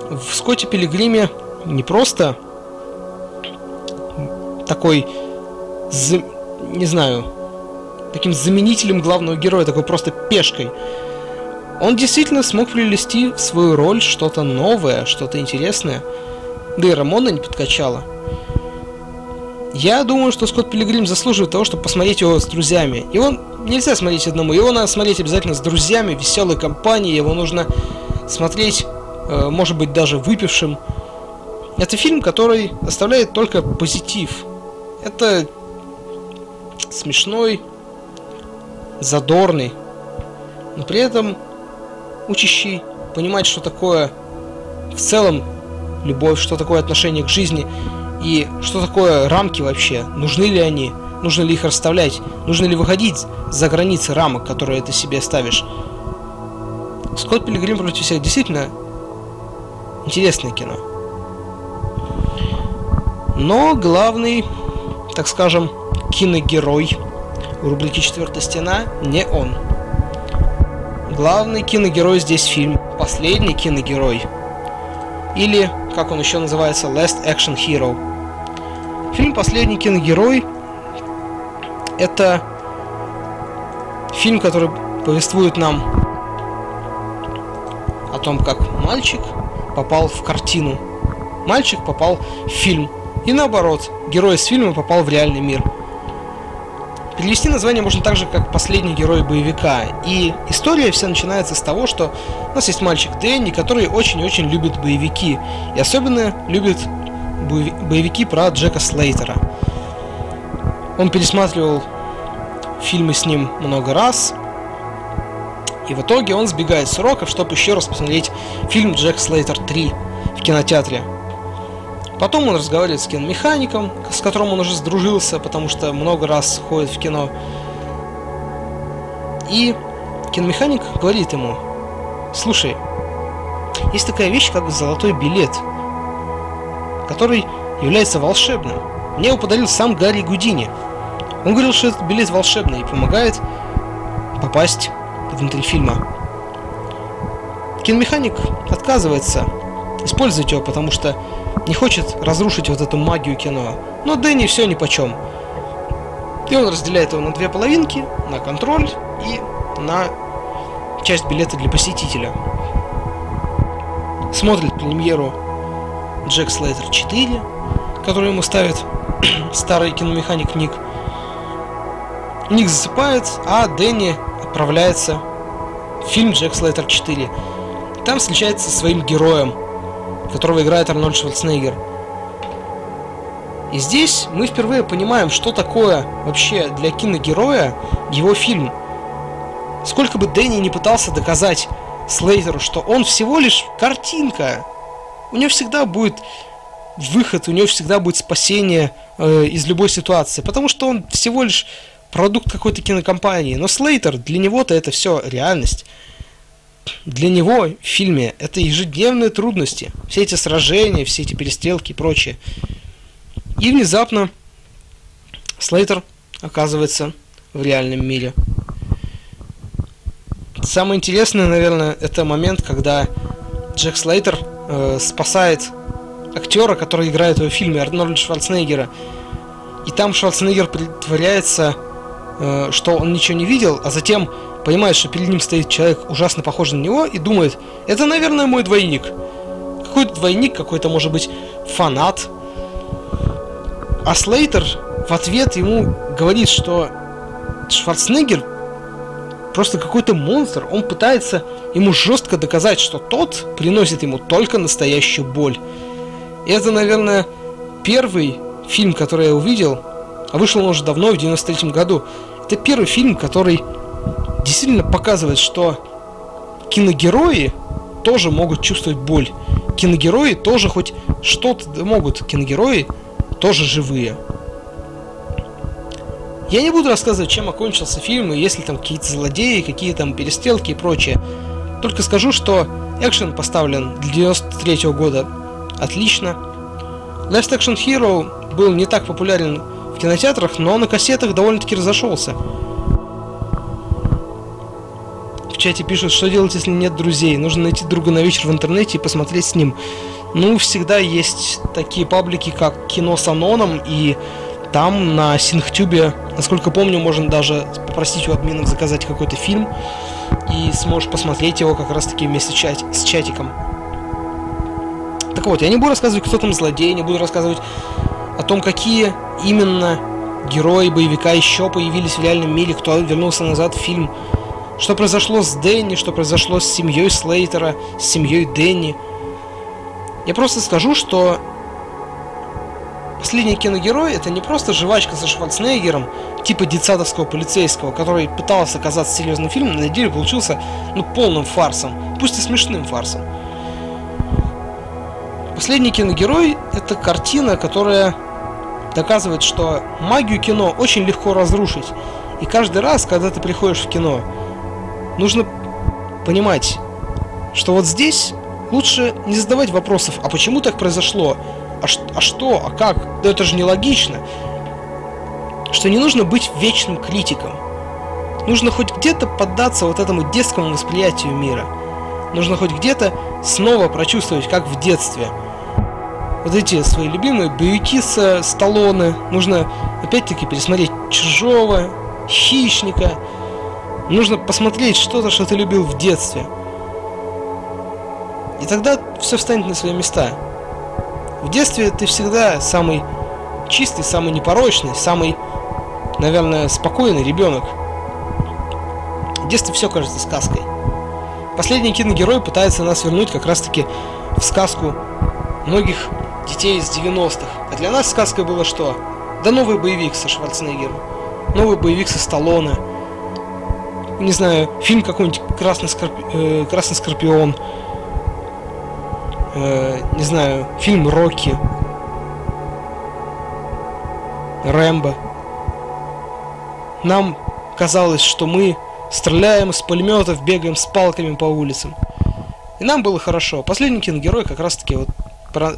в Скотте Пилигриме не просто такой, не знаю, таким заменителем главного героя, такой просто пешкой. Он действительно смог привнести в свою роль что-то новое, что-то интересное. Да и Рамона не подкачала. Я думаю, что Скотт Пилигрим заслуживает того, чтобы посмотреть его с друзьями. Его нельзя смотреть одному, его надо смотреть обязательно с друзьями, веселой компанией, его нужно смотреть, может быть, даже выпившим. Это фильм, который оставляет только позитив. Это смешной, задорный, но при этом учащий понимать, что такое в целом любовь, что такое отношение к жизни и что такое рамки вообще, нужны ли они, нужно ли их расставлять, нужно ли выходить за границы рамок, которые ты себе ставишь. Скотт Пилигрим против всех действительно интересное кино. Но главный, так скажем, киногерой в рубрике «Четвертая стена» не он. Главный киногерой здесь фильм, последний киногерой, или, как он еще называется, Last Action Hero. Фильм «Последний киногерой» — это фильм, который повествует нам о том, как мальчик попал в картину, мальчик попал в фильм, и наоборот, герой из фильма попал в реальный мир. Перевести название можно так же, как «Последний герой боевика». И история вся начинается с того, что у нас есть мальчик Дэнни, который очень-очень любит боевики. И особенно любит боевики про Джека Слейтера. Он пересматривал фильмы с ним много раз. И в итоге он сбегает с уроков, чтобы еще раз посмотреть фильм «Джек Слейтер три» в кинотеатре. Потом он разговаривает с киномехаником, с которым он уже сдружился, потому что много раз ходит в кино. И киномеханик говорит ему: слушай, есть такая вещь, как золотой билет, который является волшебным. Мне его подарил сам Гарри Гудини. Он говорил, что этот билет волшебный и помогает попасть внутри фильма. Киномеханик отказывается использовать его, потому что не хочет разрушить вот эту магию кино. Но Дэнни все нипочем. И он разделяет его на две половинки, на контроль и на часть билета для посетителя. Смотрит премьеру Джек Слейтер четыре, которую ему ставит старый киномеханик Ник. Ник засыпает, а Дэнни отправляется в фильм Джек Слейтер четыре. Там встречается со своим героем, которого играет Арнольд Шварценеггер. И здесь мы впервые понимаем, что такое вообще для киногероя его фильм. Сколько бы Дэнни не пытался доказать Слейтеру, что он всего лишь картинка, у него всегда будет выход, у него всегда будет спасение э, из любой ситуации, потому что он всего лишь продукт какой-то кинокомпании. Но Слейтер, для него-то это все реальность. Для него в фильме это ежедневные трудности, все эти сражения, все эти перестрелки и прочее. И внезапно Слейтер оказывается в реальном мире. Самое интересное, наверное, это момент, когда Джек Слейтер э, спасает актера, который играет в его фильме, Арнольда Шварценеггера. И там Шварценеггер притворяется э, что он ничего не видел, а затем понимает, что перед ним стоит человек, ужасно похожий на него, и думает, это, наверное, мой двойник. Какой-то двойник, какой-то, может быть, фанат. А Слейтер в ответ ему говорит, что Шварценеггер просто какой-то монстр. Он пытается ему жестко доказать, что тот приносит ему только настоящую боль. И это, наверное, первый фильм, который я увидел, а вышел он уже давно, в девяносто третьем году. Это первый фильм, который действительно показывает, что киногерои тоже могут чувствовать боль. Киногерои тоже хоть что-то могут. Киногерои тоже живые. Я не буду рассказывать, чем окончился фильм, и есть ли там какие-то злодеи, какие там перестрелки и прочее. Только скажу, что экшен поставлен для девяносто третьего года отлично. Last Action Hero был не так популярен в кинотеатрах, но на кассетах довольно-таки разошелся. В чате пишут, что делать, если нет друзей. Нужно найти друга на вечер в интернете и посмотреть с ним. Ну, всегда есть такие паблики, как «Кино с Аноном», и там на Синхтюбе, насколько помню, можно даже попросить у админов заказать какой-то фильм и сможешь посмотреть его как раз-таки вместе с чатиком. Так вот, я не буду рассказывать, кто там злодей, не буду рассказывать о том, какие именно герои боевика еще появились в реальном мире, кто вернулся назад в фильм, что произошло с Дэнни, что произошло с семьей Слейтера, с семьей Дэнни. Я просто скажу, что последний киногерой — это не просто жвачка со Шварценеггером, типа детсадовского полицейского, который пытался казаться серьезным фильмом, но на деле получился, ну, полным фарсом, пусть и смешным фарсом. Последний киногерой — это картина, которая доказывает, что магию кино очень легко разрушить. И каждый раз, когда ты приходишь в кино, нужно понимать, что вот здесь лучше не задавать вопросов, а почему так произошло? А, а что? А как? Да это же нелогично. Что не нужно быть вечным критиком. Нужно хоть где-то поддаться вот этому детскому восприятию мира. Нужно хоть где-то снова прочувствовать, как в детстве. Вот эти свои любимые боевики с Сталлоне. Нужно опять-таки пересмотреть «Чужого», «Хищника». Нужно посмотреть что-то, что ты любил в детстве. И тогда все встанет на свои места. В детстве ты всегда самый чистый, самый непорочный, самый, наверное, спокойный ребенок. В детстве все кажется сказкой. Последний киногерой пытается нас вернуть как раз-таки в сказку многих детей из девяностых. А для нас сказкой было что? Да новый боевик со Шварценеггером, новый боевик со Сталлоне, не знаю, фильм какой-нибудь «Красный, скорпи... э, Красный Скорпион», не знаю, фильм «Рокки», «Рэмбо». Нам казалось, что мы стреляем из пулеметов, бегаем с палками по улицам. И нам было хорошо. Последний киногерой как раз-таки вот про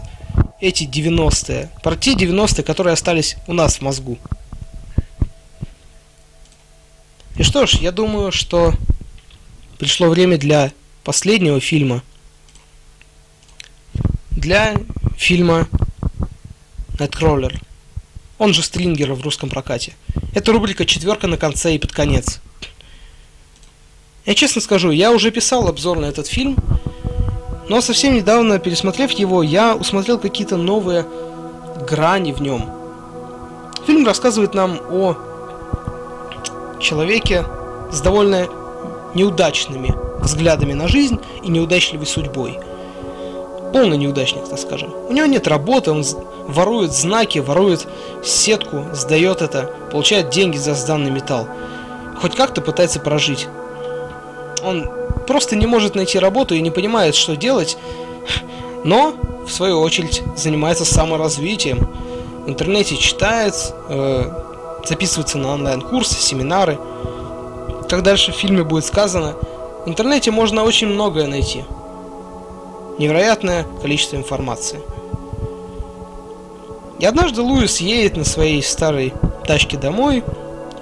эти девяностые. Про те девяностые, которые остались у нас в мозгу. И что ж, я думаю, что пришло время для последнего фильма. Для фильма Nightcrawler, он же Стрингер в русском прокате. Это рубрика «Четверка на конце и под конец». Я честно скажу, я уже писал обзор на этот фильм, но совсем недавно, пересмотрев его, я усмотрел какие-то новые грани в нем. Фильм рассказывает нам о человеке с довольно неудачными взглядами на жизнь и неудачливой судьбой. Полный неудачник, так скажем. У него нет работы, он ворует знаки, ворует сетку, сдает это, получает деньги за сданный металл. Хоть как-то пытается прожить. Он просто не может найти работу и не понимает, что делать, но, в свою очередь, занимается саморазвитием. В интернете читает, записывается на онлайн-курсы, семинары. Как дальше в фильме будет сказано, в интернете можно очень многое найти. Невероятное количество информации. И однажды Луис едет на своей старой тачке домой,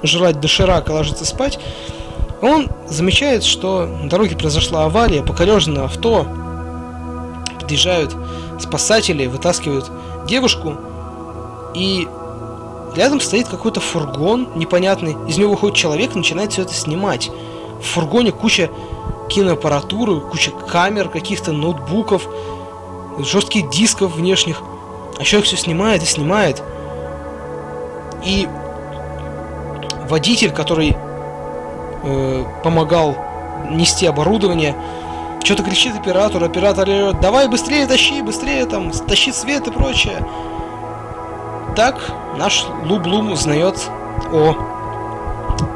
жрать доширак и ложится спать. Он замечает, что на дороге произошла авария, покорежено авто. Подъезжают спасатели, вытаскивают девушку. И Рядом стоит какой-то фургон непонятный, из него выходит человек и начинает все это снимать. В фургоне куча киноаппаратуры, куча камер, каких-то ноутбуков, жестких дисков внешних. А человек все снимает и снимает. И водитель, который э, помогал нести оборудование, что-то кричит оператору, оператор орёт: давай быстрее тащи, быстрее там, тащи свет и прочее. Так наш Лублум узнает о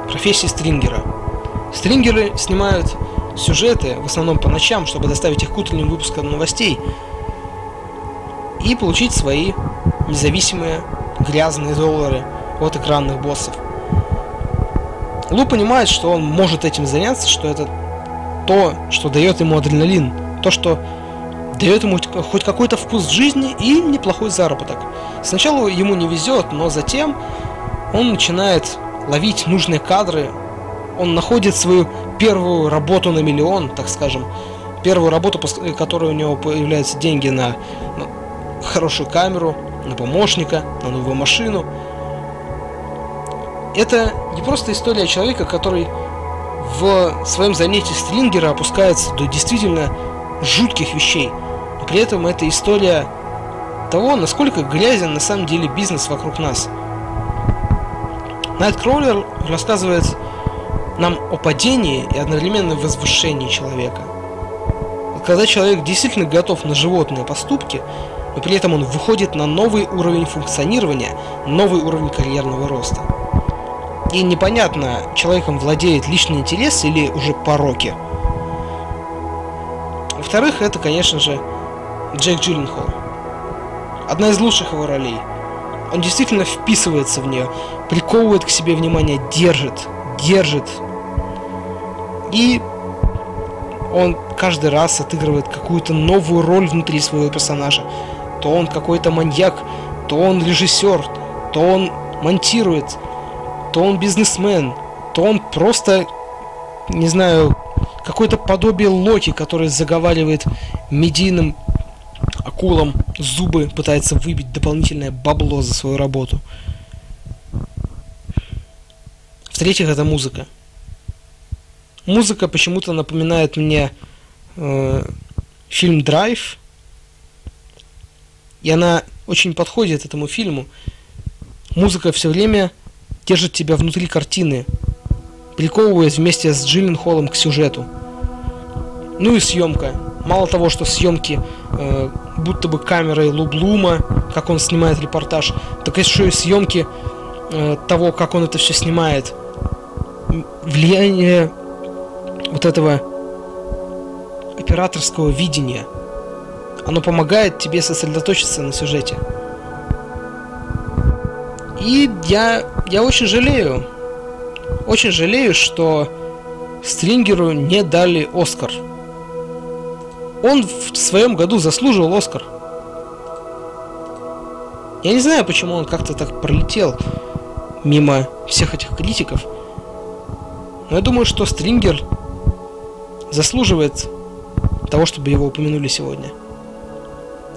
профессии стрингера. Стрингеры снимают сюжеты, в основном по ночам, чтобы доставить их к утренним выпускам новостей и получить свои независимые грязные доллары от экранных боссов. Лу понимает, что он может этим заняться, что это то, что дает ему адреналин, то, что дает ему хоть какой-то вкус жизни и неплохой заработок. Сначала ему не везет, но затем он начинает ловить нужные кадры, он находит свою первую работу на миллион, так скажем, первую работу, после которой у него появляются деньги на хорошую камеру, на помощника, на новую машину. Это не просто история человека, который в своем занятии стрингера опускается до действительно жутких вещей. Но при этом это история того, насколько грязен на самом деле бизнес вокруг нас. Nightcrawler рассказывает нам о падении и одновременно возвышении человека. Когда человек действительно готов на животные поступки, но при этом он выходит на новый уровень функционирования, новый уровень карьерного роста. И непонятно, человеком владеет личный интерес или уже пороки. Во-вторых, это, конечно же, Джейк Джилленхол. Одна из лучших его ролей. Он действительно вписывается в нее, приковывает к себе внимание, держит, держит. И он каждый раз отыгрывает какую-то новую роль внутри своего персонажа. То он какой-то маньяк, то он режиссер, то он монтирует, то он бизнесмен, то он просто, не знаю, какое-то подобие Локи, который заговаривает медийным акулам зубы, пытается выбить дополнительное бабло за свою работу. В-третьих, это музыка. Музыка почему-то напоминает мне э, фильм «Драйв», и она очень подходит этому фильму. Музыка все время держит тебя внутри картины, приковываясь вместе с Джилленхолом к сюжету. Ну и съемка. Мало того, что съемки э, будто бы камерой Лублума, как он снимает репортаж, так еще и съемки э, того, как он это все снимает. Влияние вот этого операторского видения, оно помогает тебе сосредоточиться на сюжете. И я, я очень жалею, очень жалею, что Стрингеру не дали Оскар. Он в своем году заслуживал Оскар. Я не знаю, почему он как-то так пролетел мимо всех этих критиков, но я думаю, что Стрингер заслуживает того, чтобы его упомянули сегодня.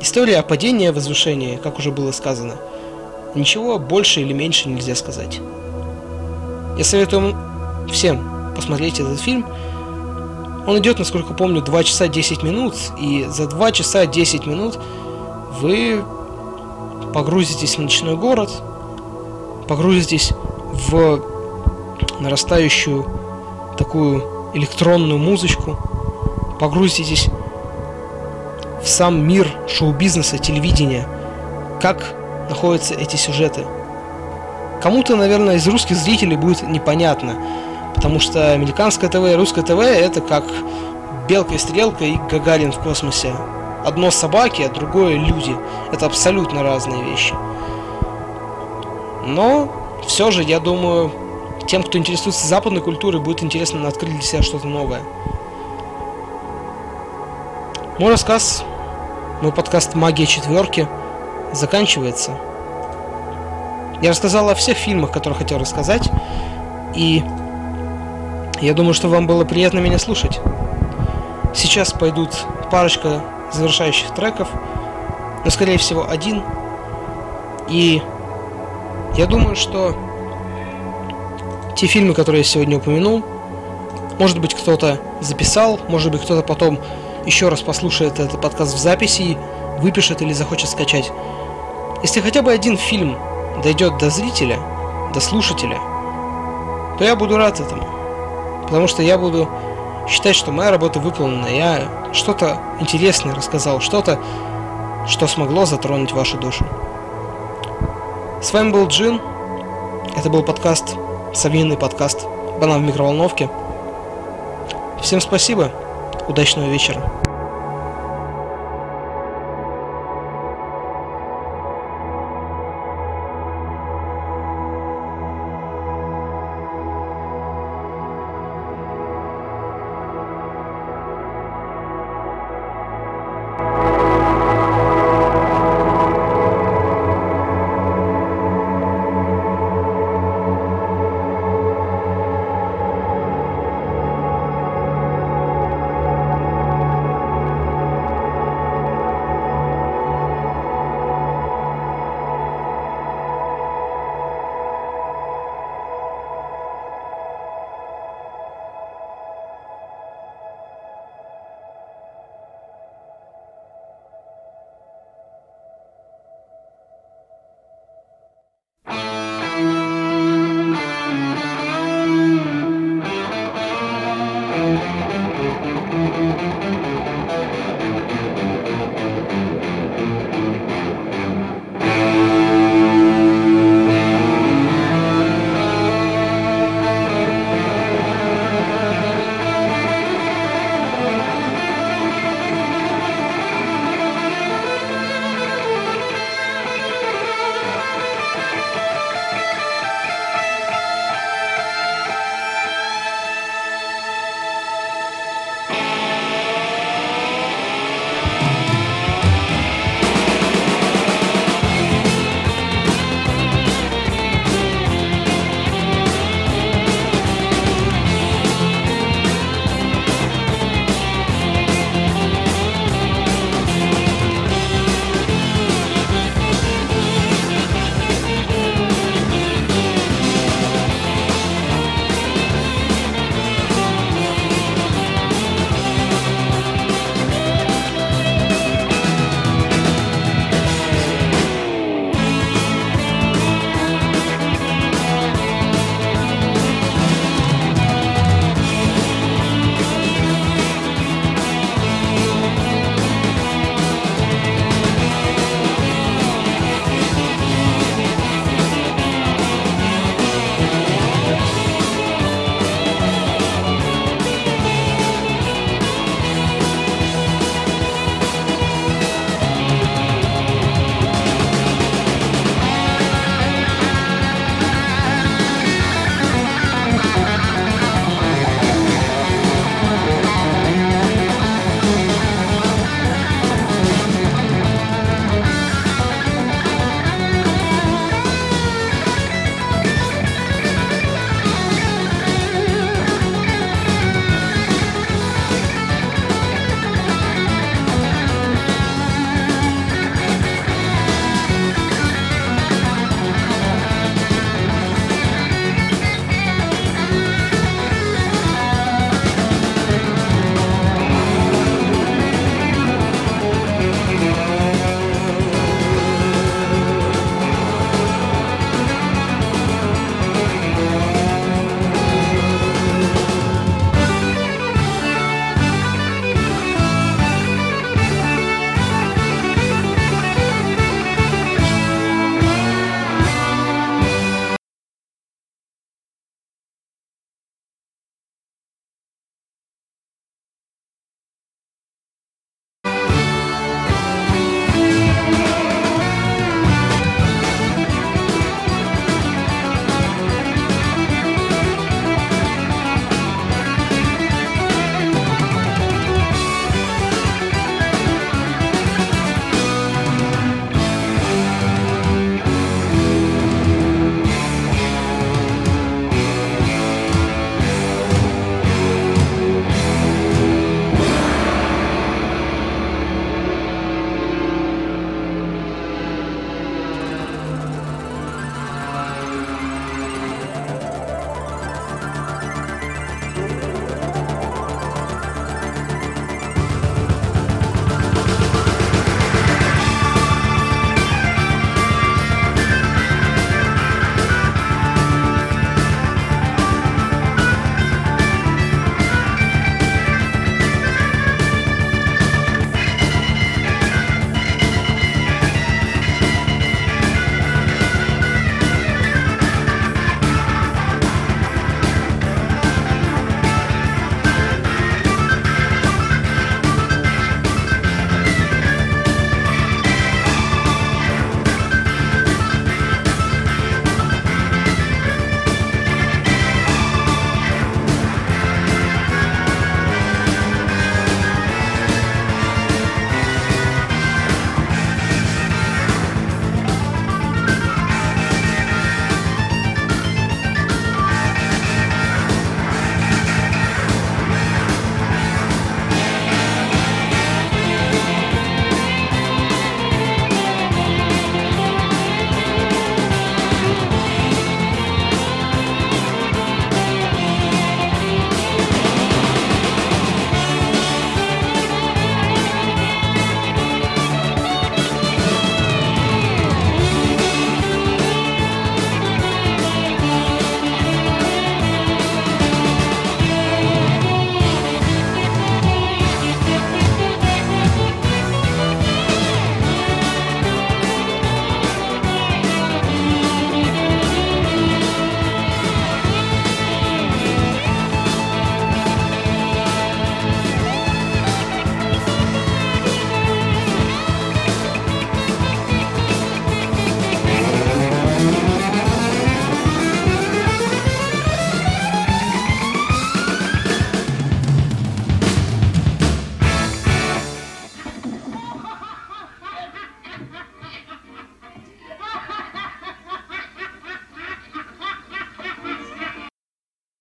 История о падении и возвышении, как уже было сказано. Ничего больше или меньше нельзя сказать. Я советую всем посмотреть этот фильм. Он идет, насколько помню, два часа десять минут, и за два часа десять минут вы погрузитесь в ночной город, погрузитесь в нарастающую такую электронную музычку, погрузитесь в сам мир шоу-бизнеса, телевидения, как находятся эти сюжеты. Кому-то, наверное, из русских зрителей будет непонятно, потому что американское ТВ и русское ТВ — это как белка и стрелка и Гагарин в космосе. Одно собаки, а другое люди. Это абсолютно разные вещи. Но все же, я думаю, тем, кто интересуется западной культурой, будет интересно открыть для себя что-то новое. Мой рассказ, мой подкаст «Магия четверки» заканчивается. Я рассказал о всех фильмах, которые хотел рассказать, и я думаю, что вам было приятно меня слушать. Сейчас пойдут парочка завершающих треков, но скорее всего один, и Я думаю, что те фильмы, которые я сегодня упомянул, может быть, кто-то записал, может быть, кто-то потом еще раз послушает этот подкаст в записи и выпишет или захочет скачать. Если хотя бы один фильм дойдет до зрителя, до слушателя, то я буду рад этому. Потому что я буду считать, что моя работа выполнена. Я что-то интересное рассказал, что-то, что смогло затронуть вашу душу. С вами был Джин. Это был подкаст, совиный подкаст «Банан в микроволновке». Всем спасибо. Удачного вечера.